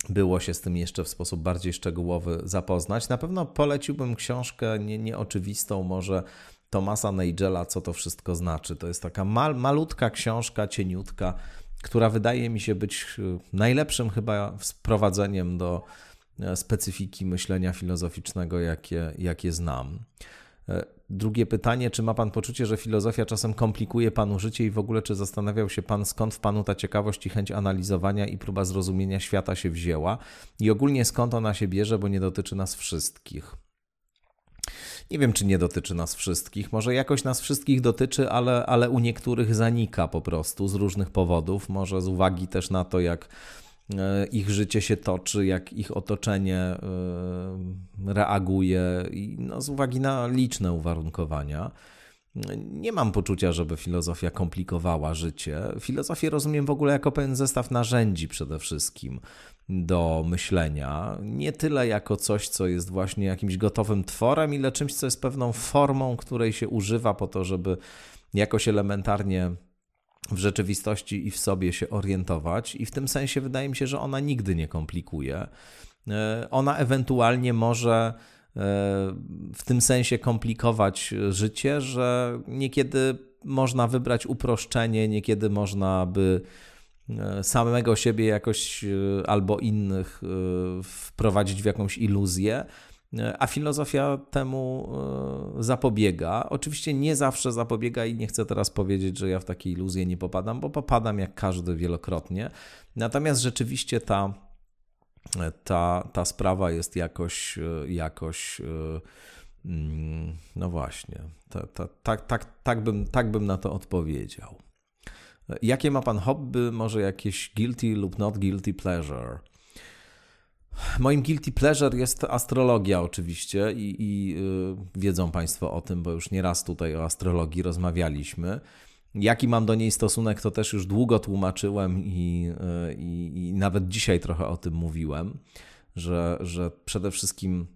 było się z tym jeszcze w sposób bardziej szczegółowy zapoznać. Na pewno poleciłbym książkę nieoczywistą, może Thomasa Nagela, Co to wszystko znaczy. To jest taka malutka książka, cieniutka, która wydaje mi się być najlepszym chyba wprowadzeniem do specyfiki myślenia filozoficznego, jakie znam. Drugie pytanie, czy ma Pan poczucie, że filozofia czasem komplikuje Panu życie i w ogóle czy zastanawiał się Pan, skąd w Panu ta ciekawość i chęć analizowania i próba zrozumienia świata się wzięła i ogólnie skąd ona się bierze, bo nie dotyczy nas wszystkich. Nie wiem, czy nie dotyczy nas wszystkich, może jakoś nas wszystkich dotyczy, ale u niektórych zanika po prostu z różnych powodów, może z uwagi też na to, jak ich życie się toczy, jak ich otoczenie reaguje i z uwagi na liczne uwarunkowania. Nie mam poczucia, żeby filozofia komplikowała życie. Filozofię rozumiem w ogóle jako pewien zestaw narzędzi przede wszystkim do myślenia. Nie tyle jako coś, co jest właśnie jakimś gotowym tworem, ile czymś, co jest pewną formą, której się używa po to, żeby jakoś elementarnie w rzeczywistości i w sobie się orientować i w tym sensie wydaje mi się, że ona nigdy nie komplikuje. Ona ewentualnie może w tym sensie komplikować życie, że niekiedy można wybrać uproszczenie, niekiedy można by samego siebie jakoś albo innych wprowadzić w jakąś iluzję, a filozofia temu zapobiega. Oczywiście nie zawsze zapobiega i nie chcę teraz powiedzieć, że ja w takie iluzje nie popadam, bo popadam jak każdy wielokrotnie. Natomiast rzeczywiście ta sprawa jest jakoś no właśnie, tak bym na to odpowiedział. Jakie ma pan hobby? Może jakieś guilty lub not guilty pleasure? Moim guilty pleasure jest astrologia oczywiście i wiedzą państwo o tym, bo już nieraz tutaj o astrologii rozmawialiśmy. Jaki mam do niej stosunek, to też już długo tłumaczyłem i nawet dzisiaj trochę o tym mówiłem, że przede wszystkim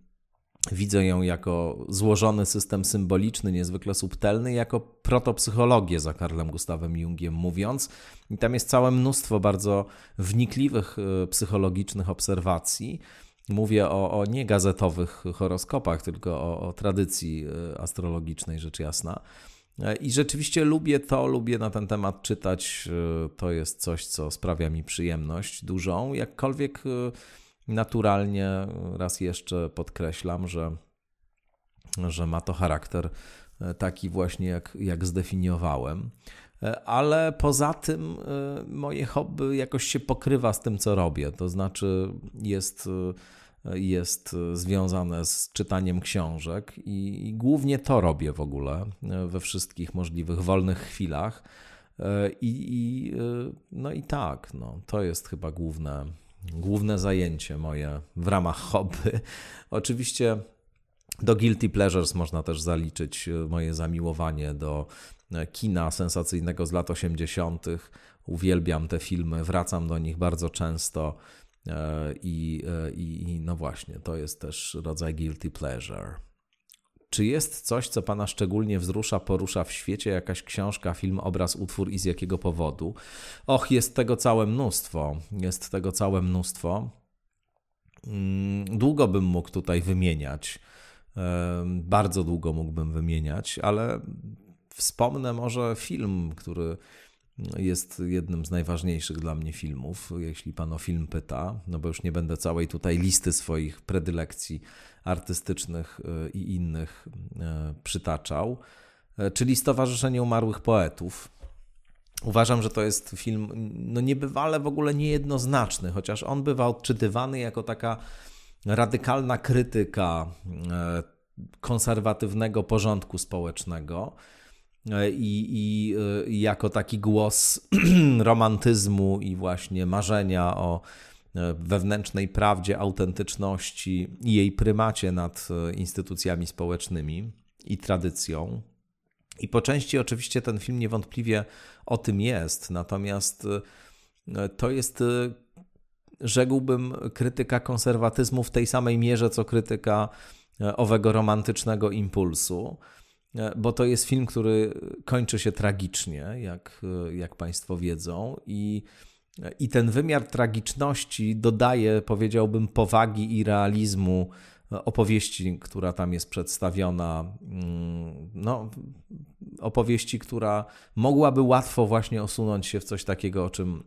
widzę ją jako złożony system symboliczny, niezwykle subtelny, jako protopsychologię za Karlem Gustawem Jungiem mówiąc. I tam jest całe mnóstwo bardzo wnikliwych psychologicznych obserwacji. Mówię o nie gazetowych horoskopach, tylko o tradycji astrologicznej, rzecz jasna. I rzeczywiście lubię na ten temat czytać. To jest coś, co sprawia mi przyjemność dużą, jakkolwiek naturalnie raz jeszcze podkreślam, że ma to charakter taki właśnie jak zdefiniowałem, ale poza tym moje hobby jakoś się pokrywa z tym, co robię, to znaczy jest związane z czytaniem książek i głównie to robię w ogóle we wszystkich możliwych wolnych chwilach i to jest chyba główne zajęcie moje w ramach hobby. Oczywiście do guilty pleasures można też zaliczyć moje zamiłowanie do kina sensacyjnego z lat 80. Uwielbiam te filmy, wracam do nich bardzo często i no właśnie, to jest też rodzaj guilty pleasure. Czy jest coś, co pana szczególnie wzrusza, porusza w świecie? Jakaś książka, film, obraz, utwór i z jakiego powodu? Och, jest tego całe mnóstwo. Długo bym mógł tutaj wymieniać. Bardzo długo mógłbym wymieniać, ale wspomnę może film, który jest jednym z najważniejszych dla mnie filmów, jeśli pan o film pyta, no bo już nie będę całej tutaj listy swoich predylekcji artystycznych i innych przytaczał, czyli Stowarzyszenie Umarłych Poetów. Uważam, że to jest film niebywale w ogóle niejednoznaczny, chociaż on bywa odczytywany jako taka radykalna krytyka konserwatywnego porządku społecznego, i jako taki głos romantyzmu i właśnie marzenia o wewnętrznej prawdzie, autentyczności i jej prymacie nad instytucjami społecznymi i tradycją. I po części oczywiście ten film niewątpliwie o tym jest, natomiast to jest, rzekłbym, krytyka konserwatyzmu w tej samej mierze, co krytyka owego romantycznego impulsu. Bo to jest film, który kończy się tragicznie, jak państwo wiedzą, i ten wymiar tragiczności dodaje, powiedziałbym, powagi i realizmu opowieści, która tam jest przedstawiona. No, opowieści, która mogłaby łatwo właśnie osunąć się w coś takiego,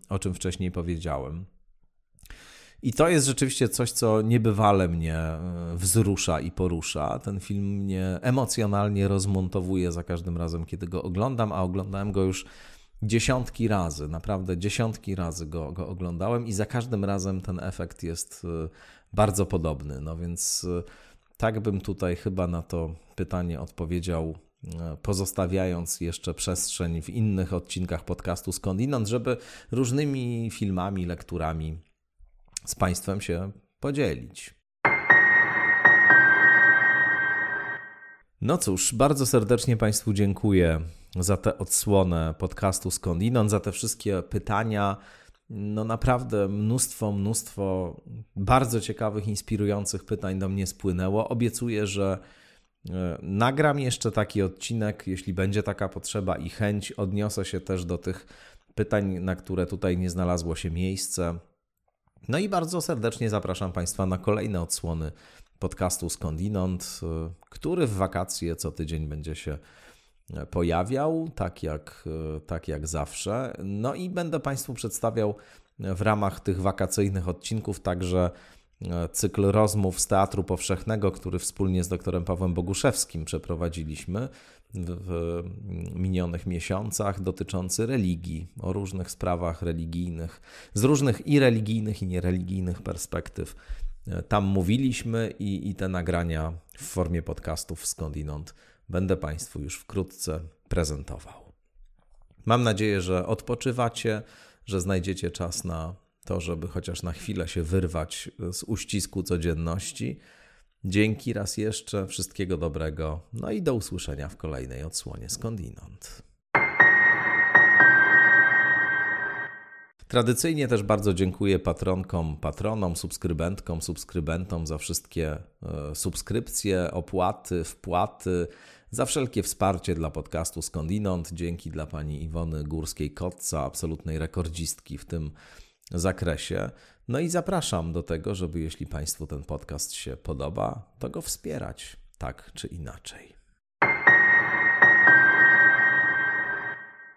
o czym wcześniej powiedziałem. I to jest rzeczywiście coś, co niebywale mnie wzrusza i porusza. Ten film mnie emocjonalnie rozmontowuje za każdym razem, kiedy go oglądam, a oglądałem go już dziesiątki razy, naprawdę dziesiątki razy go oglądałem i za każdym razem ten efekt jest bardzo podobny. No więc tak bym tutaj chyba na to pytanie odpowiedział, pozostawiając jeszcze przestrzeń w innych odcinkach podcastu Skądinąd, żeby różnymi filmami, lekturami z państwem się podzielić. No cóż, bardzo serdecznie państwu dziękuję za tę odsłonę podcastu Skądinąd, za te wszystkie pytania. No naprawdę mnóstwo bardzo ciekawych, inspirujących pytań do mnie spłynęło. Obiecuję, że nagram jeszcze taki odcinek, jeśli będzie taka potrzeba i chęć. Odniosę się też do tych pytań, na które tutaj nie znalazło się miejsce. No i bardzo serdecznie zapraszam państwa na kolejne odsłony podcastu Skądinąd, który w wakacje co tydzień będzie się pojawiał, tak jak zawsze. No i będę Państwu przedstawiał w ramach tych wakacyjnych odcinków także cykl rozmów z Teatru Powszechnego, który wspólnie z doktorem Pawłem Boguszewskim przeprowadziliśmy w minionych miesiącach, dotyczący religii, o różnych sprawach religijnych, z różnych i religijnych, i niereligijnych perspektyw. Tam mówiliśmy i te nagrania w formie podcastów skądinąd będę Państwu już wkrótce prezentował. Mam nadzieję, że odpoczywacie, że znajdziecie czas na to, żeby chociaż na chwilę się wyrwać z uścisku codzienności. Dzięki raz jeszcze, wszystkiego dobrego, no i do usłyszenia w kolejnej odsłonie Skądinąd. Tradycyjnie też bardzo dziękuję patronkom, patronom, subskrybentkom, subskrybentom za wszystkie subskrypcje, opłaty, wpłaty, za wszelkie wsparcie dla podcastu Skądinąd. Dzięki dla pani Iwony Górskiej-Kotca, absolutnej rekordzistki w tym zakresie. No i zapraszam do tego, żeby jeśli Państwu ten podcast się podoba, to go wspierać tak czy inaczej.